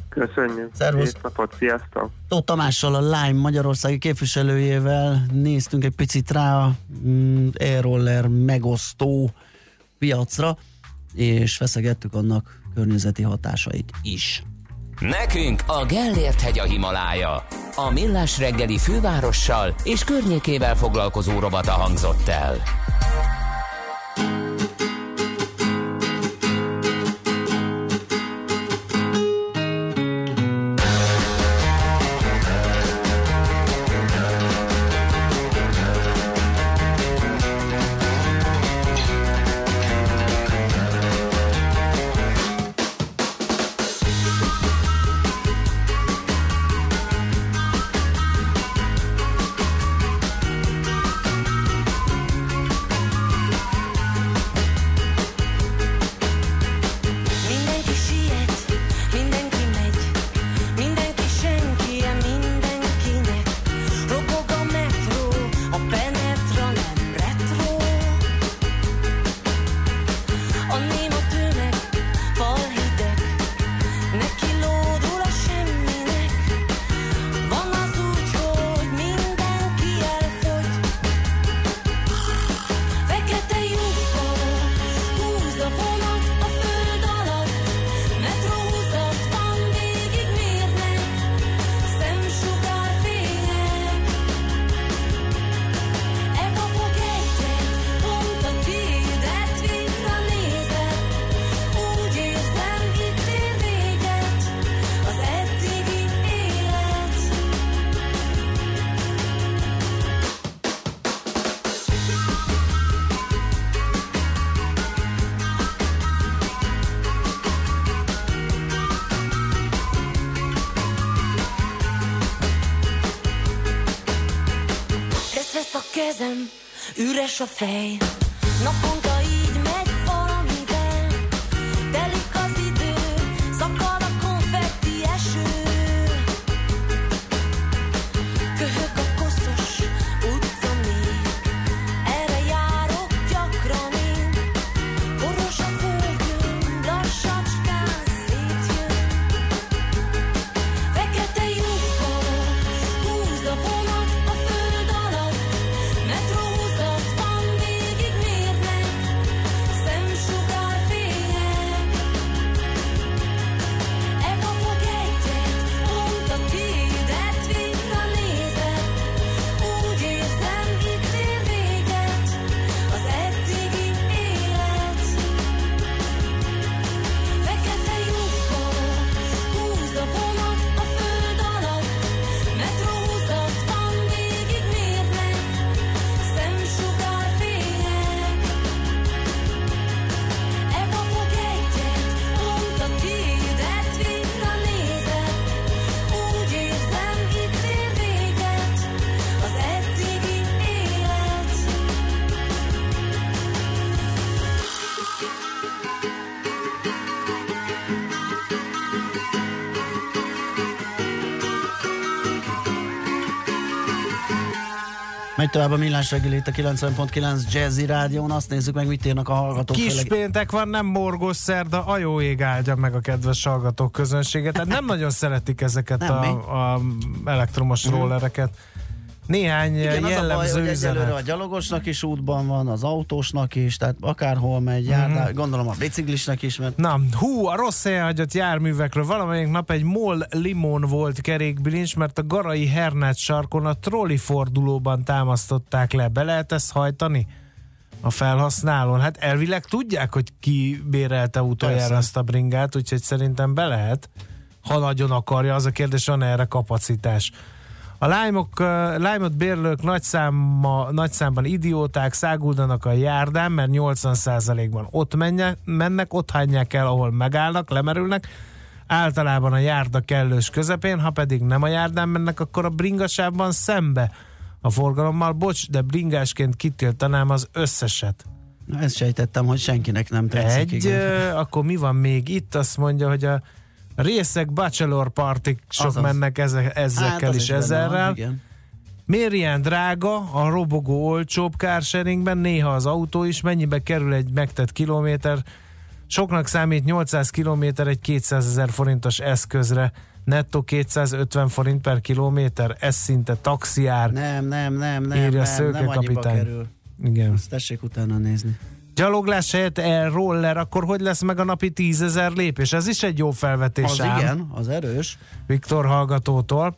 Köszönjük. Szervusz. Napot, sziasztok. Tóth Tamással, a Lime magyarországi képviselőjével néztünk egy picit rá a mm, e-roller megosztó piacra, és feszegettük annak környezeti hatásait is. Nekünk a Gellért-hegy a Himalája. A Millás reggeli fővárossal és környékével foglalkozó rovata hangzott el. Üres a fej, naponta így megy valamivel, telik az idő, szakad a konfetti eső. Köhög a koszos utca még, erre járok gyakran én. Boros a földünk, lassacskán szétjön. Fekete lyukkal húz a vonat a föld alatt, metró. Van végig mérnek, Megy tovább a Millás reggeli itt a kilencven egész kilenc Jazzy Rádión, azt nézzük meg, mit írnak a hallgatók. Kis péntek van, nem morgos szerda, a jó ég áldja meg a kedves hallgatók közönséget. Tehát nem nagyon szeretik ezeket nem, a, a elektromos mm. rollereket. Néhány igen, jellemző az a baj, hogy a gyalogosnak is útban van, az autósnak is, tehát akárhol megy, jár, mm. gondolom a biciklisnek is. Mert... Na, hú, a rossz elhagyott járművekről valamelyik nap egy MOL limon volt kerékbilincs, mert a garai Hernács sarkon a troli fordulóban támasztották le. Be lehet ezt hajtani a felhasználón? Hát elvileg tudják, hogy ki bérelte utoljára azt a bringát, úgyhogy szerintem be lehet, ha nagyon akarja. Az a kérdés, van erre kapacitás. A Lime-ok, Lime-ot bérlők nagy, száma, nagy számban idióták, száguldanak a járdán, mert nyolcvan százalékban ott menje, mennek, ott hányják el, ahol megállnak, lemerülnek, általában a járda kellős közepén, ha pedig nem a járdán mennek, akkor a bringasában szembe a forgalommal. Bocs, de bringásként kitiltanám az összeset. Na, ezt sejtettem, hogy senkinek nem tetszik. Egy, igen. Akkor mi van még itt? Azt mondja, hogy a részek bachelor partik sok azaz. Mennek ezek, ezekkel hát, is ezerrel. Miért ilyen drága, a robogó olcsóbb carsharingben, néha az autó is, mennyibe kerül egy megtett kilométer? Soknak számít nyolcszáz kilométer egy kétszázezer forintos eszközre, nettó kétszázötven forint per kilométer, ez szinte taxiár. Nem, nem, nem, nem, írja nem, nem annyiba kerül. Igen. Azt tessék utána nézni. Gyaloglás helyett roller, akkor hogy lesz meg a napi tízezer lépés? Ez is egy jó felvetés. Az ám. Igen, az erős. Viktor hallgatótól.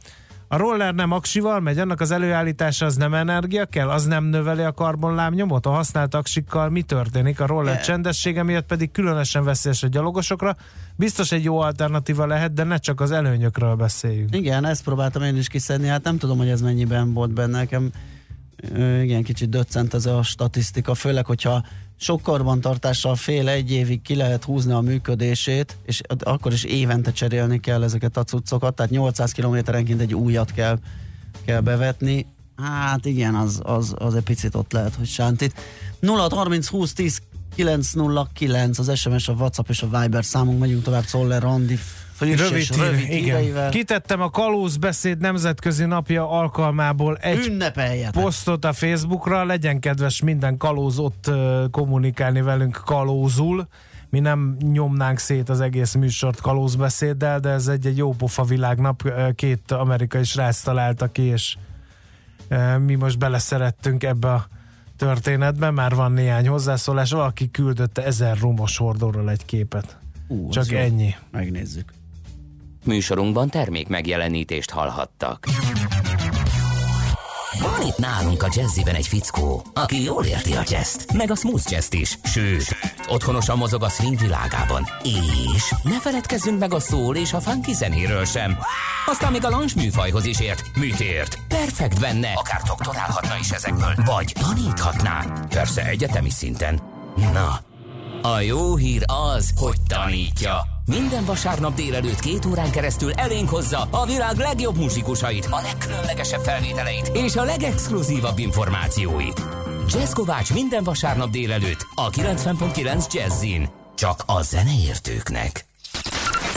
A roller nem aksival megy, annak az előállítása az nem energia kell, az nem növeli a karbonlábnyomot? A használt aksikkal mi történik? A roller de. Csendessége miatt pedig különösen veszélyes a gyalogosokra. Biztos egy jó alternatíva lehet, de ne csak az előnyökről beszéljünk. Igen, ezt próbáltam én is kiszedni, hát nem tudom, hogy ez mennyiben volt benne nekem. Igen, kicsit döccent ez a statisztika, főleg, hogyha sok karbantartással fél egy évig ki lehet húzni a működését, és akkor is évente cserélni kell ezeket a cuccokat, tehát nyolcszáz kilométerenként egy újat kell, kell bevetni. Hát igen, az, az, az egy picit ott lehet, hogy sántít. nulla harminc húsz tíz kilenc nulla kilenc az es em es, a WhatsApp és a Viber számunk. Megyünk tovább Szoller Andi friss híreivel. Kitettem a kalózbeszéd nemzetközi napja alkalmából egy posztot a Facebookra. Legyen kedves minden kalóz ott kommunikálni velünk kalózul. Mi nem nyomnánk szét az egész műsort kalózbeszéddel, de ez egy, egy jó pofa világnap. Két amerikai srác találta ki, és mi most beleszerettünk ebbe a történetben, már van néhány hozzászólás, valaki küldötte ezer rumos hordóról egy képet. Ú, csak ennyi. Megnézzük. Műsorunkban termék megjelenítést hallhattak. Van itt nálunk a jazziben egy fickó, aki jól érti a jazzt, meg a smooth jazzt is, sőt, otthonosan mozog a swing világában. És ne feledkezzünk meg a szól és a funky zenéről sem. Aztán még a lounge műfajhoz is ért, mit ért? Perfekt benne, akár doktorálhatna is ezekből, vagy taníthatná, persze egyetemi szinten. Na, a jó hír az, hogy tanítja. Minden vasárnap délelőtt két órán keresztül elénk hozza a világ legjobb muzsikusait, a legkülönlegesebb felvételeit és a legexkluzívabb információit. Jazz Kovács minden vasárnap délelőtt a kilencven egész kilenc Jazzin. Csak a zeneértőknek.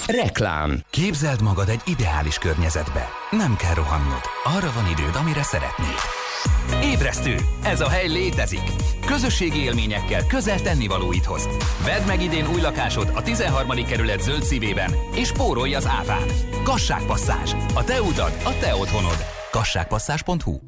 Reklám. Képzeld magad egy ideális környezetbe. Nem kell rohannod. Arra van időd, amire szeretnéd. Ébresztő! Ez a hely létezik. Közösségi élményekkel közel tennivalóidhoz. Vedd meg idén új lakásod a tizenharmadik kerület zöld szívében, és pórolj az áfát. Kassák Passzázs. A te utad, a te otthonod. kassák passzázs pont hú.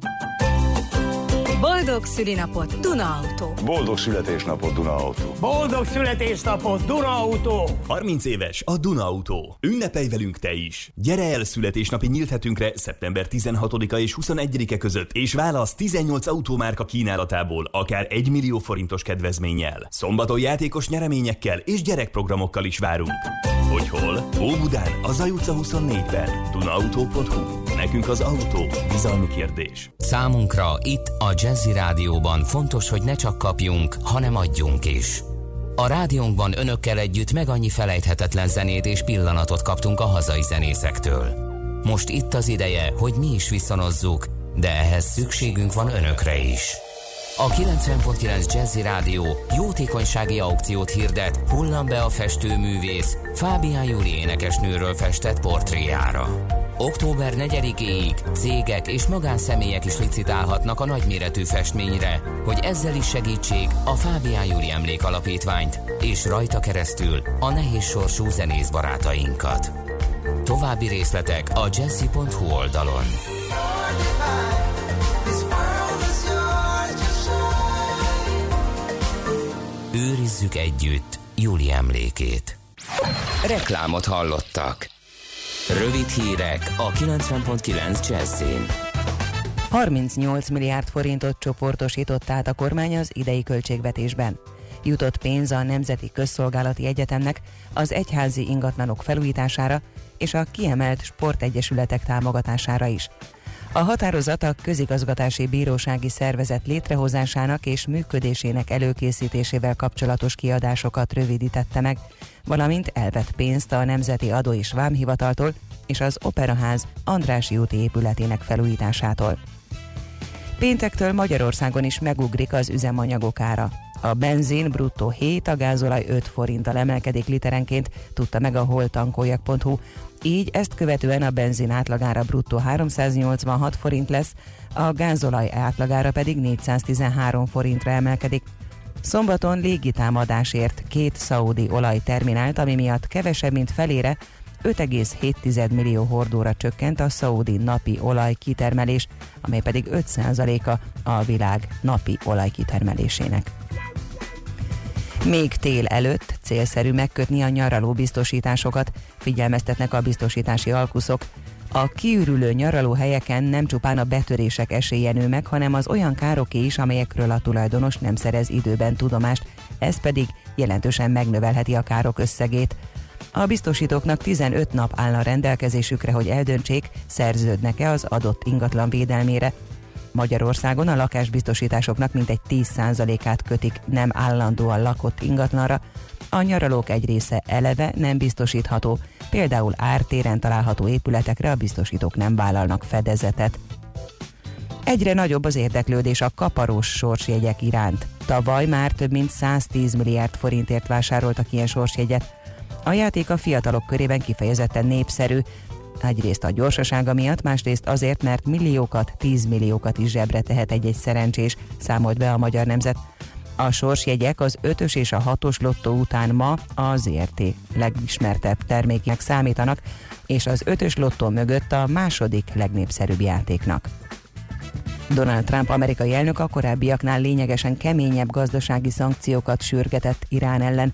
Boldog szülinapot, Duna Autó! Boldog születésnapot, Duna Autó! Boldog születésnapot, Duna Autó! harminc éves a Duna Autó. Ünnepelj velünk te is! Gyere el születésnapi nyílt hetünkre szeptember tizenhatodika és huszonegyedike között, és válasz tizennyolc autómárka kínálatából akár egy millió forintos kedvezménnyel. Szombaton játékos nyereményekkel és gyerekprogramokkal is várunk. Hogy hol? Óbudán, a Zaj utca huszonnégyben, duna autó pont hú. Nekünk az autó bizalmi kérdés. Számunkra itt a Jazzy Rádióban fontos, hogy ne csak kapjunk, hanem adjunk is. A rádiónkban önökkel együtt meg annyi felejthetetlen zenét és pillanatot kaptunk a hazai zenészektől. Most itt az ideje, hogy mi is visszanozzuk, de ehhez szükségünk van önökre is. A kilencven egész kilenc Jazzy Rádió jótékonysági aukciót hirdet Hullam be a festőművész Fábián Júli énekesnőről festett portréjára. október negyedikéig cégek és magánszemélyek is licitálhatnak a nagyméretű festményre, hogy ezzel is segítsék a Fábián Júli Emlékalapítványt, és rajta keresztül a nehézsorsú zenész barátainkat. További részletek a jazzy pont hu oldalon. Őrizzük együtt Júli emlékét. Reklámot hallottak. Rövid hírek a kilencven pont kilenc Jazzin. harmincnyolc milliárd forintot csoportosított át a kormány az idei költségvetésben. Jutott pénz a Nemzeti Közszolgálati Egyetemnek, az egyházi ingatlanok felújítására és a kiemelt sportegyesületek támogatására is. A határozat a közigazgatási bírósági szervezet létrehozásának és működésének előkészítésével kapcsolatos kiadásokat rövidítette meg, valamint elvett pénzt a Nemzeti Adó- és Vámhivataltól és az Operaház Andrássy úti épületének felújításától. Péntektől Magyarországon is megugrik az üzemanyagok ára. A benzin bruttó hét, a gázolaj öt forinttal emelkedik literenként, tudta meg a holtankoljak pont hu, így ezt követően a benzin átlagára bruttó háromszáznyolcvanhat forint lesz, a gázolaj átlagára pedig négyszáztizenhárom forintra emelkedik. Szombaton légitámadásért két szaúdi olajterminált, ami miatt kevesebb, mint felére, öt egész hét millió hordóra csökkent a szaúdi napi olajkitermelés, amely pedig öt százaléka a világ napi olajkitermelésének. Még tél előtt célszerű megkötni a nyaraló biztosításokat, figyelmeztetnek a biztosítási alkuszok. A kiürülő nyaralóhelyeken nem csupán a betörések esélye nő meg, hanem az olyan károké is, amelyekről a tulajdonos nem szerez időben tudomást, ez pedig jelentősen megnövelheti a károk összegét. A biztosítóknak tizenöt nap áll a rendelkezésükre, hogy eldöntsék, szerződnek-e az adott ingatlan védelmére. Magyarországon a lakásbiztosításoknak mintegy tíz százalékát kötik nem állandóan lakott ingatlanra, a nyaralók egy része eleve nem biztosítható, például ártéren található épületekre a biztosítók nem vállalnak fedezetet. Egyre nagyobb az érdeklődés a kaparós sorsjegyek iránt. Tavaly már több mint száztíz milliárd forintért vásároltak ilyen sorsjegyet. A játék a fiatalok körében kifejezetten népszerű, egyrészt a gyorsasága miatt, másrészt azért, mert milliókat, tízmilliókat is zsebre tehet egy-egy szerencsés, számolt be a Magyar Nemzet. A sorsjegyek az ötös és a hatos lottó után ma a zé er té legismertebb terméknek számítanak, és az ötös lottó mögött a második legnépszerűbb játéknak. Donald Trump amerikai elnök a korábbiaknál lényegesen keményebb gazdasági szankciókat sürgetett Irán ellen.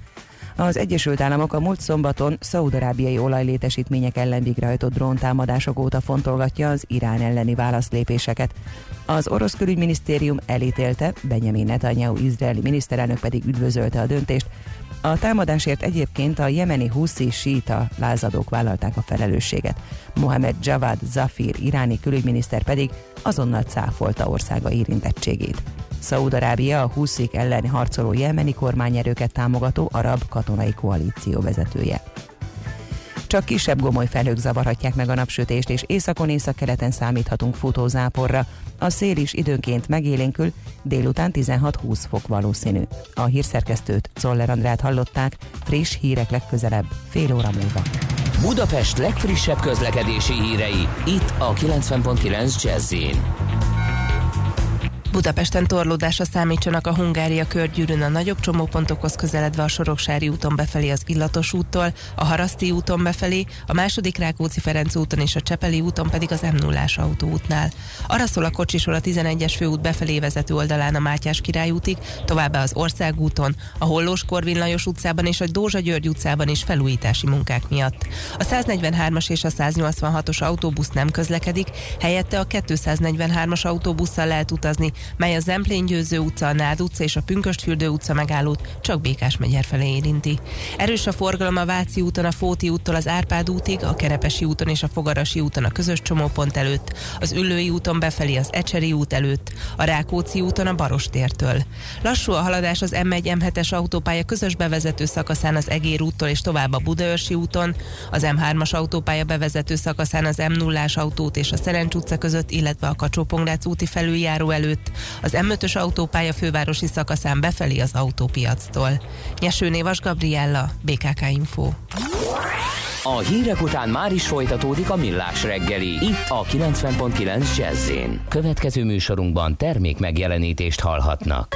Az Egyesült Államok a múlt szombaton szaúd-arábiai olajlétesítmények ellen végrehajtott dróntámadások óta fontolgatja az Irán elleni válaszlépéseket. Az orosz külügyminisztérium elítélte, Benjamin Netanyahu izraeli miniszterelnök pedig üdvözölte a döntést. A támadásért egyébként a jemeni huszi síita lázadók vállalták a felelősséget. Mohamed Javad Zafir iráni külügyminiszter pedig azonnal cáfolta országa érintettségét. Szaúd-Arábia a huszik ellen harcoló jemeni kormányerőket támogató arab katonai koalíció vezetője. Csak kisebb gomoly felhők zavarhatják meg a napsütést, és északon északkeleten számíthatunk futózáporra. A szél is időnként megélénkül, délután tizenhat-húsz fok valószínű. A hírszerkesztőt, Szoller Andrát hallották, friss hírek legközelebb, fél óra múlva. Budapest legfrissebb közlekedési hírei, itt a kilencven pont kilenc Jazz-en. Budapesten torlódásra számítsanak a Hungária körgyűrűn a nagyobb csomópontokhoz közeledve a Soroksári úton befelé az Illatos úttól, a Haraszti úton befelé, a második Rákóczi-Ferenc úton és a Csepeli úton pedig az em nullás autóútnál. Arra szól a kocsisor a tizenegyes főút befelé vezető oldalán a Mátyás király útig, továbbá az Ország úton, a Hollós Korvin Lajos utcában és a Dózsa György utcában is felújítási munkák miatt. A száznegyvenhármas és a száznyolcvanhatos autóbusz nem közlekedik, helyette a kétszáznegyvenhármas autóbusszal lehet utazni, mely a Zemplén-Győző utca, a Nád utca és a Pünkösdfürdő utca megállót csak Békás-megyer felé érinti. Erős a forgalom a Váci úton, a Fóti úttól az Árpád útig, a Kerepesi úton és a Fogarasi úton a közös csomópont előtt, az Üllői úton befelé az Ecseri út előtt, a Rákóczi úton a Barostértől. Lassú a haladás az em egy em hetes autópálya közös bevezető szakaszán az Egér úttól és tovább a Budaörsi úton, az em hármas autópálya bevezető szakaszán az em nullás autót és a Szerencs utca között, illetve a Kacsó-Pongrác úti felüljáró előtt, az em ötös autópálya fővárosi szakaszán befelé az autópiactól. Nyesőné Vas Gabriella, bé ká ká Info. A hírek után már is folytatódik a Millás reggeli, itt a kilencven pont kilenc Jazz-en. Következő műsorunkban termék megjelenítést hallhatnak.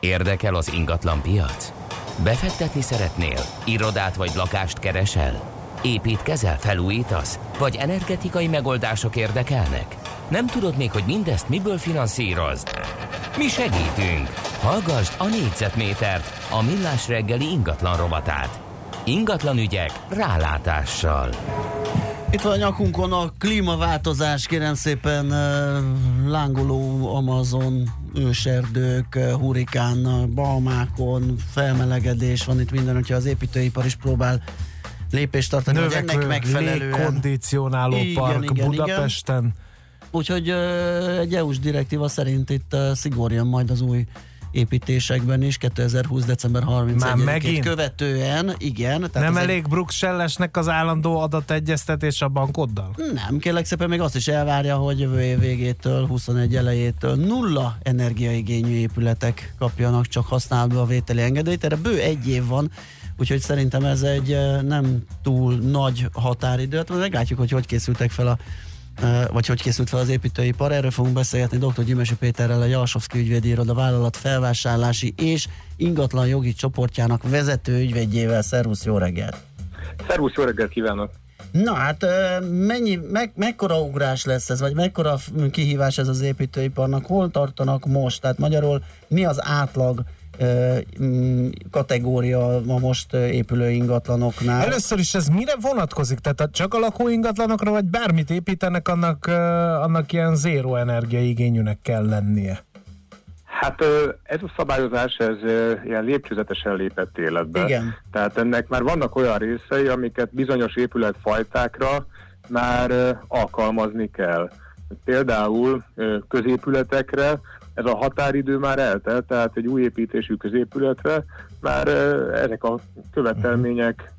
Érdekel az ingatlan piac? Befektetni szeretnél? Irodát vagy lakást keresel? Építkezel, felújítasz? Vagy energetikai megoldások érdekelnek? Nem tudod még, hogy mindezt miből finanszírozd? Mi segítünk! Hallgasd a négyzetmétert, a Millás reggeli ingatlan rovatát. Ingatlan ügyek rálátással. Itt van a nyakunkon a klímaváltozás, kérem szépen, lángoló Amazon, őserdők, hurikán, Bahamákon, felmelegedés van itt minden, hogyha az építőipar is próbál lépést tartani, hogy ennek megfelelően. Növekvő légkondicionáló park igen, Budapesten. Igen. Úgyhogy egy é u-s direktíva szerint itt szigor jön majd az új építésekben is, kétezer-húsz december harmincegyedikét követően, igen. Tehát nem elég Brugg Sellesnek az állandó adategyeztetés a bankoddal? Nem, kérlek szépen, még azt is elvárja, hogy jövő év végétől, huszonegy elejétől nulla energiaigényű épületek kapjanak csak használatba a vételi engedélyt, erre bő egy év van, úgyhogy szerintem ez egy nem túl nagy határidő, hát meglátjuk, hogy hogy készültek fel a vagy hogy készült fel az építőipar. Erről fogunk beszélgetni dr. Gyimesi Péterrel, a Jalsovszky ügyvédi iroda vállalat felvásárlási és ingatlan jogi csoportjának vezető ügyvédjével. Szervusz, jó reggelt! Szervusz, jó reggelt kívánok! Na hát mennyi, me, mekkora ugrás lesz ez, vagy mekkora kihívás ez az építőiparnak? Hol tartanak most? Tehát magyarul mi az átlag kategória ma most épülő ingatlanoknál? Először is ez mire vonatkozik? Tehát csak a lakóingatlanokra, vagy bármit építenek, annak, annak ilyen zéró energiaigényűnek kell lennie? Hát ez a szabályozás, ez ilyen lépcsőzetesen lépett életbe. Igen. Tehát ennek már vannak olyan részei, amiket bizonyos épületfajtákra már alkalmazni kell. Például középületekre ez a határidő már eltelt, tehát egy új építésű középületre már ezek a követelmények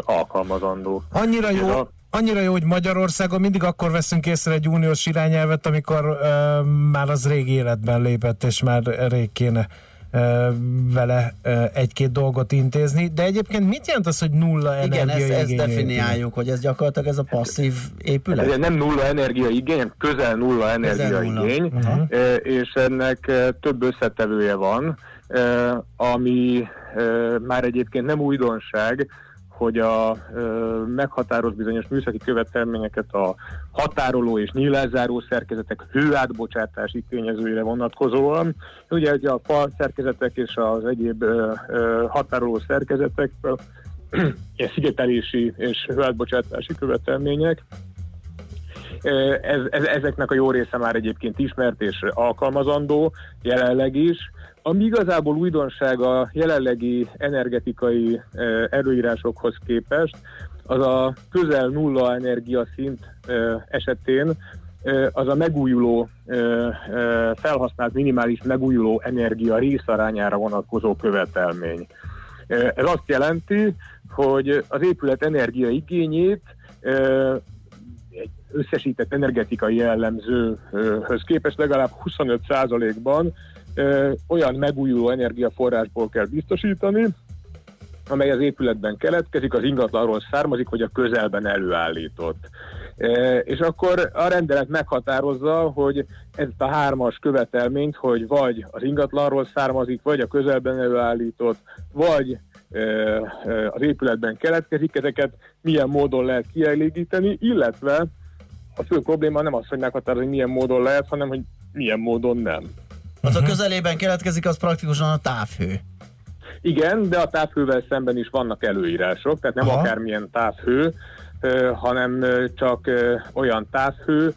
alkalmazandók. Annyira jó. A... Annyira jó, hogy Magyarországon mindig akkor veszünk észre egy uniós irányelvet, amikor uh, már az rég életben lépett, és már rég kéne uh, vele uh, egy-két dolgot intézni. De egyébként mit jelent az, hogy nulla energiaigény? Igen, ezt, ezt definiáljuk, hogy ez gyakorlatilag ez a passzív épület? Nem nulla energiaigény, közel nulla energiaigény, uh-huh. és ennek több összetevője van, ami már egyébként nem újdonság, hogy a ö, meghatároz bizonyos műszaki követelményeket a határoló és nyílászáró szerkezetek hőátbocsátási tényezőire vonatkozóan. Ugye ugye a fal szerkezetek és az egyéb ö, ö, határoló szerkezetek, ilyen szigetelési és hőátbocsátási követelmények, ez, ez, ezeknek a jó része már egyébként ismert és alkalmazandó jelenleg is. Ami igazából újdonság a jelenlegi energetikai előírásokhoz képest, az a közel nulla energiaszint esetén az a megújuló, felhasznált minimális megújuló energia részarányára vonatkozó követelmény. Ez azt jelenti, hogy az épület energiaigényét egy összesített energetikai jellemzőhöz képest legalább huszonöt százalékban olyan megújuló energiaforrásból kell biztosítani, amely az épületben keletkezik, az ingatlanról származik, vagy a közelben előállított. És akkor a rendelet meghatározza, hogy ezt a hármas követelményt, hogy vagy az ingatlanról származik, vagy a közelben előállított, vagy az épületben keletkezik, ezeket milyen módon lehet kielégíteni, illetve a fő probléma nem az, hogy meghatározni, hogy milyen módon lehet, hanem hogy milyen módon nem. Az a közelében keletkezik, az praktikusan a távhő. Igen, de a távhővel szemben is vannak előírások, tehát nem Aha. akármilyen távhő, hanem csak olyan távhő,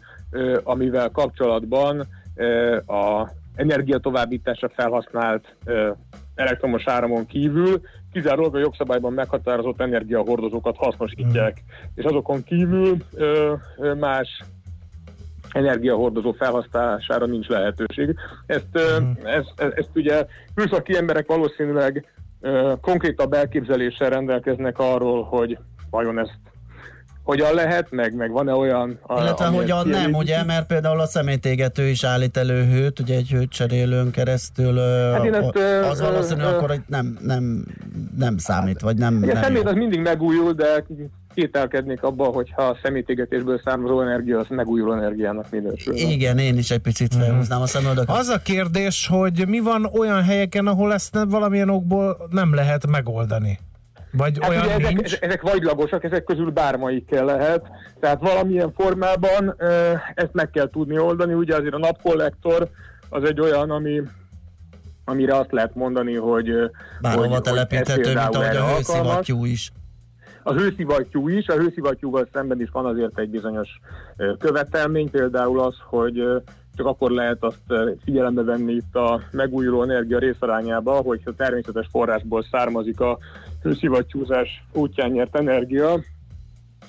amivel kapcsolatban a energiatovábbításra felhasznált elektromos áramon kívül kizárólag a jogszabályban meghatározott energiahordozókat hasznosítják, hmm. és azokon kívül más energiahordozó felhasználására nincs lehetőség. Ezt, hmm. ezt, ezt, ezt ugye műszaki emberek valószínűleg e, konkrétabb elképzeléssel rendelkeznek arról, hogy vajon ezt hogyan lehet, meg, meg van-e olyan... Illetve hogyan nem, ér- ugye, mert például a személytégető is állít elő hőt, ugye egy hőcserélőn keresztül, hát ezt, az valószínűleg akkor, hogy nem, nem, nem számít, vagy nem... Ugye, nem a személy az mindig megújul, de... kételkednék abban, hogyha a szemétégetésből származó energia, az megújuló energiának minősül. Igen, én is egy picit felhúznám a szemöldököt. Az a kérdés, hogy mi van olyan helyeken, ahol ezt valamilyen okból nem lehet megoldani? Vagy hát olyan ezek, nincs? Ezek vagylagosak, ezek közül bármelyikkel lehet. Tehát valamilyen formában ezt meg kell tudni oldani. Ugye azért a napkollektor az egy olyan, ami amire azt lehet mondani, hogy bárhova telepíthető, mint ahogy a hőszivattyú is. A hőszivattyú is, a hőszivattyúval szemben is van azért egy bizonyos követelmény, például az, hogy csak akkor lehet azt figyelembe venni itt a megújuló energia részarányába, hogyha természetes forrásból származik a hőszivattyúzás útján nyert energia.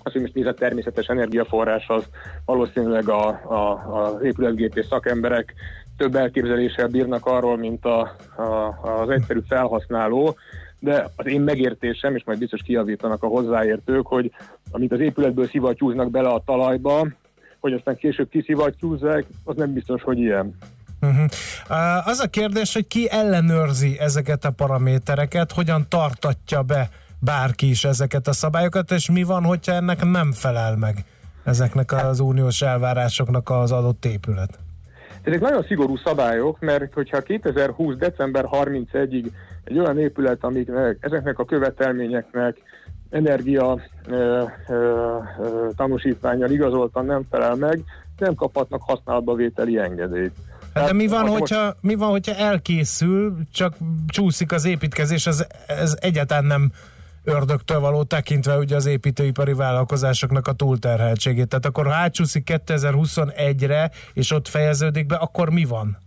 Az, hogy most néz a természetes energiaforrás, az valószínűleg a, a, az épületgépész szakemberek több elképzeléssel bírnak arról, mint a, a, az egyszerű felhasználó, de az én megértésem, és majd biztos kijavítanak a hozzáértők, hogy amit az épületből szivattyúznak bele a talajba, hogy aztán később kiszivattyúzzák, az nem biztos, hogy ilyen. Uh-huh. Az a kérdés, hogy ki ellenőrzi ezeket a paramétereket, hogyan tartatja be bárki is ezeket a szabályokat, és mi van, hogyha ennek nem felel meg ezeknek az uniós elvárásoknak az adott épület? Ezek nagyon szigorú szabályok, mert hogyha kétezer-húsz. december harmincegyedikéig egy olyan épület, amik ezeknek a követelményeknek energia ö, ö, tanúsítvánnyal igazoltan nem felel meg, nem kaphatnak használatba vételi engedélyt. Hát de mi van, hogyha, most... mi van, hogyha elkészül, csak csúszik az építkezés, ez, ez egyáltalán nem ördögtől való, tekintve ugye az építőipari vállalkozásoknak a túlterheltségét. Tehát akkor ha átcsúszik kétezer-huszonegyre, és ott fejeződik be, akkor mi van?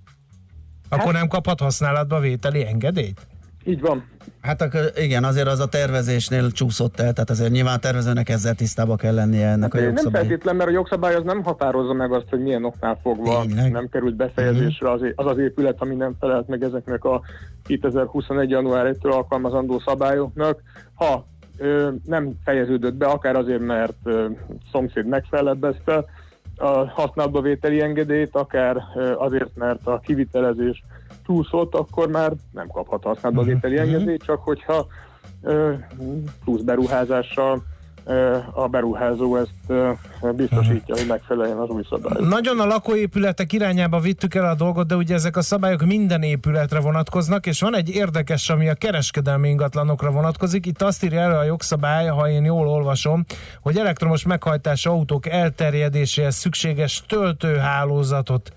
Akkor hát... nem kaphat használatba vételi engedélyt? Így van. Hát igen, azért az a tervezésnél csúszott el, tehát azért nyilván a tervezőnek ezzel tisztába kell lennie ennek hát a jogszabály. Nem feltétlen, mert a jogszabály az nem határozza meg azt, hogy milyen oknál fogva Tényleg? nem került befejezésre az, az az épület, ami nem felelt meg ezeknek a kétezer-huszonegy január elsejétől alkalmazandó szabályoknak. Ha ö, nem fejeződött be, akár azért, mert ö, szomszéd megfellebbezte a használatba vételi engedélyt, akár ö, azért, mert a kivitelezés túlszott, akkor már nem kaphat használatba vételi engedélyt, csak hogyha ö, plusz beruházással ö, a beruházó ezt ö, biztosítja, hogy megfeleljen az új szabályok. Nagyon a lakóépületek irányába vittük el a dolgot, de ugye ezek a szabályok minden épületre vonatkoznak, és van egy érdekes, ami a kereskedelmi ingatlanokra vonatkozik. Itt azt írja elő a jogszabály, ha én jól olvasom, hogy elektromos meghajtású autók elterjedéséhez szükséges töltőhálózatot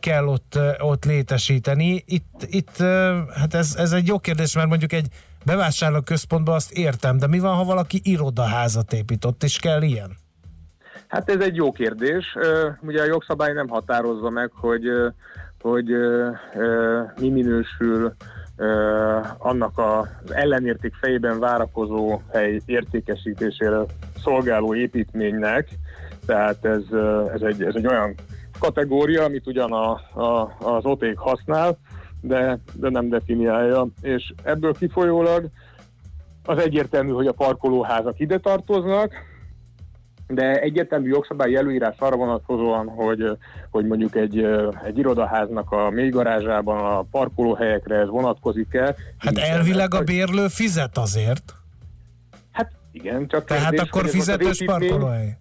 kell ott, ott létesíteni. Itt, itt hát ez, ez egy jó kérdés, mert mondjuk egy bevásárlóközpontban azt értem, de mi van, ha valaki irodaházat épított, és kell ilyen? Hát ez egy jó kérdés. Ugye a jogszabály nem határozza meg, hogy, hogy mi minősül annak az ellenérték fejében várakozó hely értékesítésére szolgáló építménynek. Tehát ez, ez, egy, ez egy olyan kategória, amit ugyan a, a, az oték használ, de, de nem definiálja, és ebből kifolyólag az egyértelmű, hogy a parkolóházak ide tartoznak, de egyértelmű jogszabályi előírás arra vonatkozóan, hogy, hogy mondjuk egy, egy irodaháznak a mélygarázsában a parkolóhelyekre ez vonatkozik-e. Hát elvileg a bérlő fizet azért. Hát igen, csak... Tehát kérdés, akkor fizetős parkolóhely.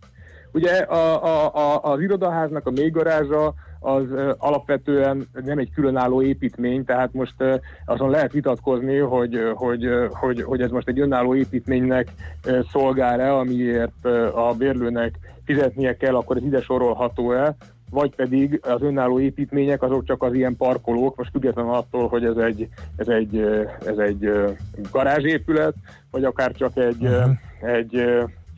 Ugye a, a, a, az irodaháznak a mélygarázsa az ö, alapvetően nem egy különálló építmény, tehát most ö, azon lehet vitatkozni, hogy, hogy, hogy, hogy ez most egy önálló építménynek ö, szolgál-e, amiért ö, a bérlőnek fizetnie kell, akkor ez ide sorolható-e, vagy pedig az önálló építmények azok csak az ilyen parkolók, most függetlenül attól, hogy ez egy, ez egy, ez egy garázsépület, vagy akár csak egy, uh-huh. egy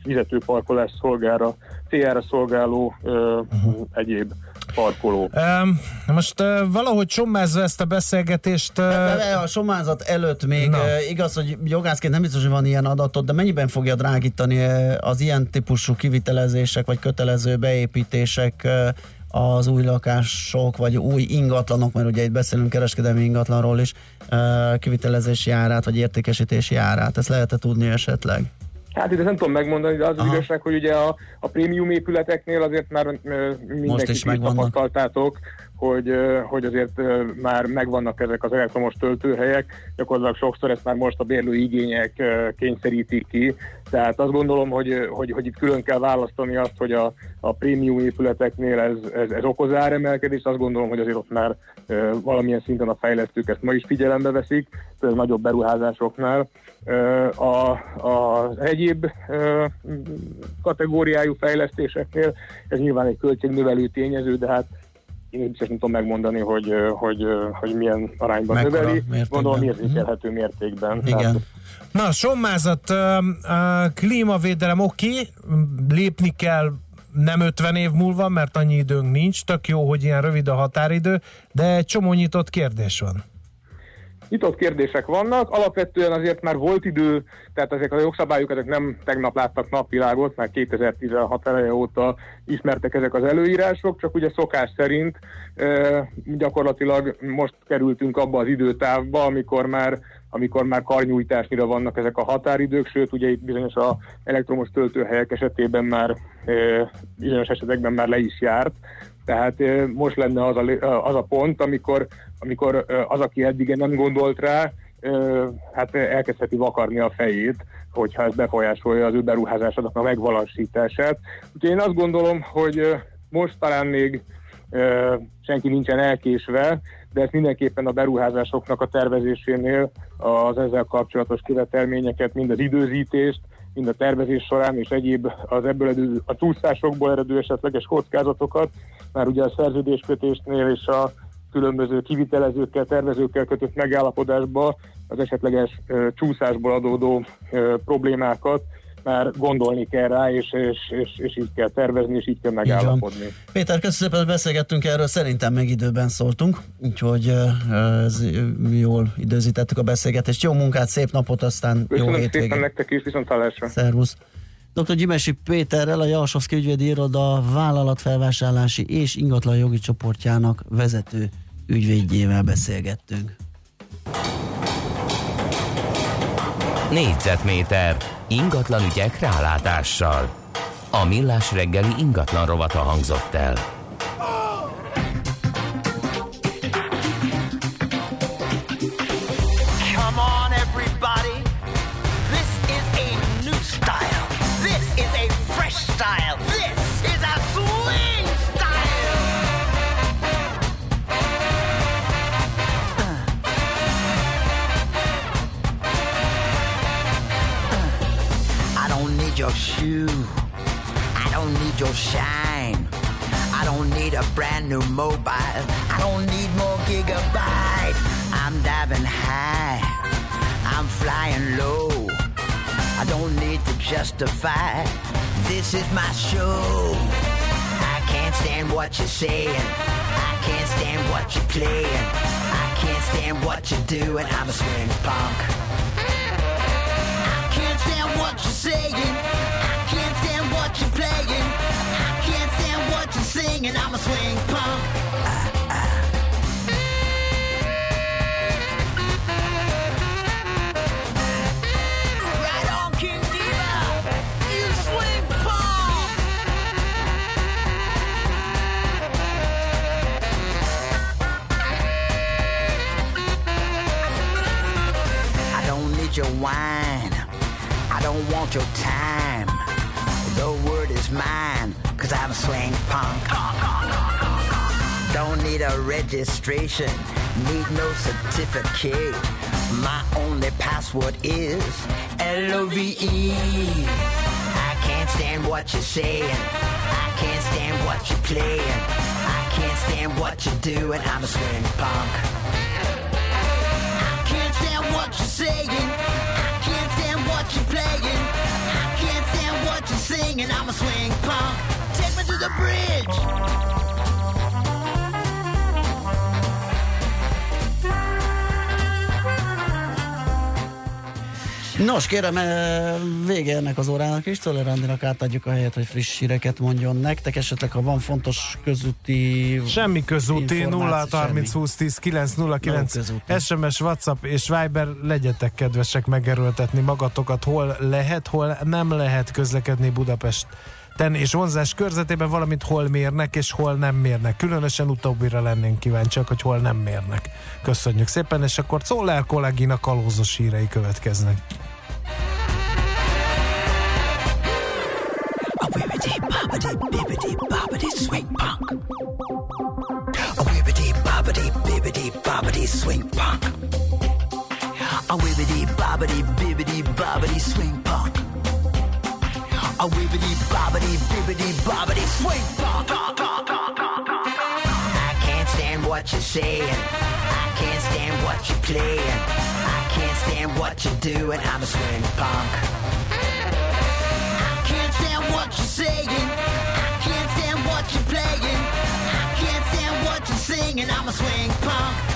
fizetőparkolás szolgára, céljára szolgáló ö, uh-huh. egyéb parkoló. Um, most uh, valahogy sommázva ezt a beszélgetést... Uh... De, de a sommázat előtt még no. uh, igaz, hogy jogászként nem biztos, hogy van ilyen adatot, de mennyiben fogja drágítani az ilyen típusú kivitelezések vagy kötelező beépítések uh, az új lakások vagy új ingatlanok, mert ugye itt beszélünk kereskedelmi ingatlanról is, uh, kivitelezési árát vagy értékesítési árát. Ezt lehet-e tudni esetleg? Hát itt ezt nem tudom megmondani, de az az igazság, hogy ugye a, a prémium épületeknél azért már mindenkit tapasztaltátok, hogy, hogy azért már megvannak ezek az elektromos töltőhelyek, gyakorlatilag sokszor ezt már most a bérlő igények kényszerítik ki, tehát azt gondolom, hogy, hogy, hogy itt külön kell választani azt, hogy a, a prémium épületeknél ez, ez, ez okoz áremelkedést, azt gondolom, hogy azért ott már valamilyen szinten a fejlesztők ezt ma is figyelembe veszik, tehát nagyobb beruházásoknál. Az egyéb kategóriájú fejlesztéseknél ez nyilván egy költségnövelő tényező, de hát én biztos nem tudom megmondani, hogy, hogy, hogy milyen arányban mekkora növeli, gondolom érzékelhető mm. mértékben. Igen. Tehát... Na, sommázat, klímavédelem oké, okay, lépni kell nem ötven év múlva, mert annyi időnk nincs, tök jó, hogy ilyen rövid a határidő, de egy csomó nyitott kérdés van. Nyitott kérdések vannak, alapvetően azért már volt idő, tehát ezek a jogszabályok ezek nem tegnap láttak napvilágot, már kétezer-tizenhat eleje óta ismertek ezek az előírások, csak ugye szokás szerint e, gyakorlatilag most kerültünk abba az időtávba, amikor már, amikor már karnyújtásnyira vannak ezek a határidők, sőt ugye itt bizonyos a elektromos töltőhelyek esetében már e, bizonyos esetekben már le is járt, tehát e, most lenne az a, az a pont, amikor amikor az, aki eddig nem gondolt rá, hát elkezdheti vakarni a fejét, hogyha ez befolyásolja az ő beruházásoknak a megvalósítását. Úgyhogy én azt gondolom, hogy most talán még senki nincsen elkésve, de ez mindenképpen a beruházásoknak a tervezésénél az ezzel kapcsolatos követelményeket, mind az időzítést, mind a tervezés során és egyéb az ebből edő, a csúszásokból eredő esetleges kockázatokat, már ugye a szerződéskötésnél és a különböző kivitelezőkkel, tervezőkkel kötött megállapodásba az esetleges ö, csúszásból adódó ö, problémákat már gondolni kell rá, és, és, és, és így kell tervezni, és így kell megállapodni. Így Péter, köszönöm, hogy beszélgettünk erről, szerintem meg időben szóltunk, úgyhogy ez, jól időzítettük a beszélgetést. Jó munkát, szép napot, aztán köszönöm, jó hétvégét. Köszönöm szépen nektek is, viszontlátásra. Szervusz. doktor Gyimesi Péterrel, a Jalsovszky Ügyvédi Iroda vállalatfelvásárlási és ingatlan jogi csoportjának vezető ügyvédjével beszélgettünk. Négyzetméter ingatlan ügyek rálátással. A Millás reggeli ingatlan rovata hangzott el. Your shoe, I don't need your shine. I don't need a brand new mobile. I don't need more gigabyte. I'm diving high, I'm flying low. I don't need to justify. This is my show. I can't stand what you're saying. I can't stand what you're playing. I can't stand what you're doing. I'm a swing punk. What you're saying, I can't stand what you're playing. I can't stand what you're singing. I'm a swing punk. Uh, uh. Right on, King Diva. You swing punk. I don't need your wine. I don't want your time. The word is mine, cause I'm a swing punk. Don't need a registration, need no certificate. My only password is L O V E. I can't stand what you're saying. I can't stand what you're playing. I can't stand what you're doing. I'm a swing punk. I can't stand what you're saying. What you're playing, I can't stand what you're singing. I'm a swing punk. Take me to the bridge. Nos, kérem, vége ennek az órának is. Szoller Andrának átadjuk a helyet, hogy friss híreket mondjon nektek. Esetleg, ha van fontos közúti... Semmi közúti, nulla harminc húsz tíz kilenc nulla kilenc. es em es, WhatsApp és Viber. Legyetek kedvesek megerőltetni magatokat, hol lehet, hol nem lehet közlekedni Budapesten és vonzás körzetében, valamint hol mérnek és hol nem mérnek. Különösen utóbbira lennénk kíváncsiak, hogy hol nem mérnek. Köszönjük szépen, és akkor Szoller kolléginak alózos hírei következnek. A wibbity bobbity bibbity bobbity swing punk. A wibbity bobbity bibbity bobbity swing punk. I can't stand what you're saying. I can't stand what you're playing. I can't stand what you're doing. I'm a swing punk. I can't stand what you're saying. I can't stand what you're playing. I can't stand what you're singing. I'm a swing punk.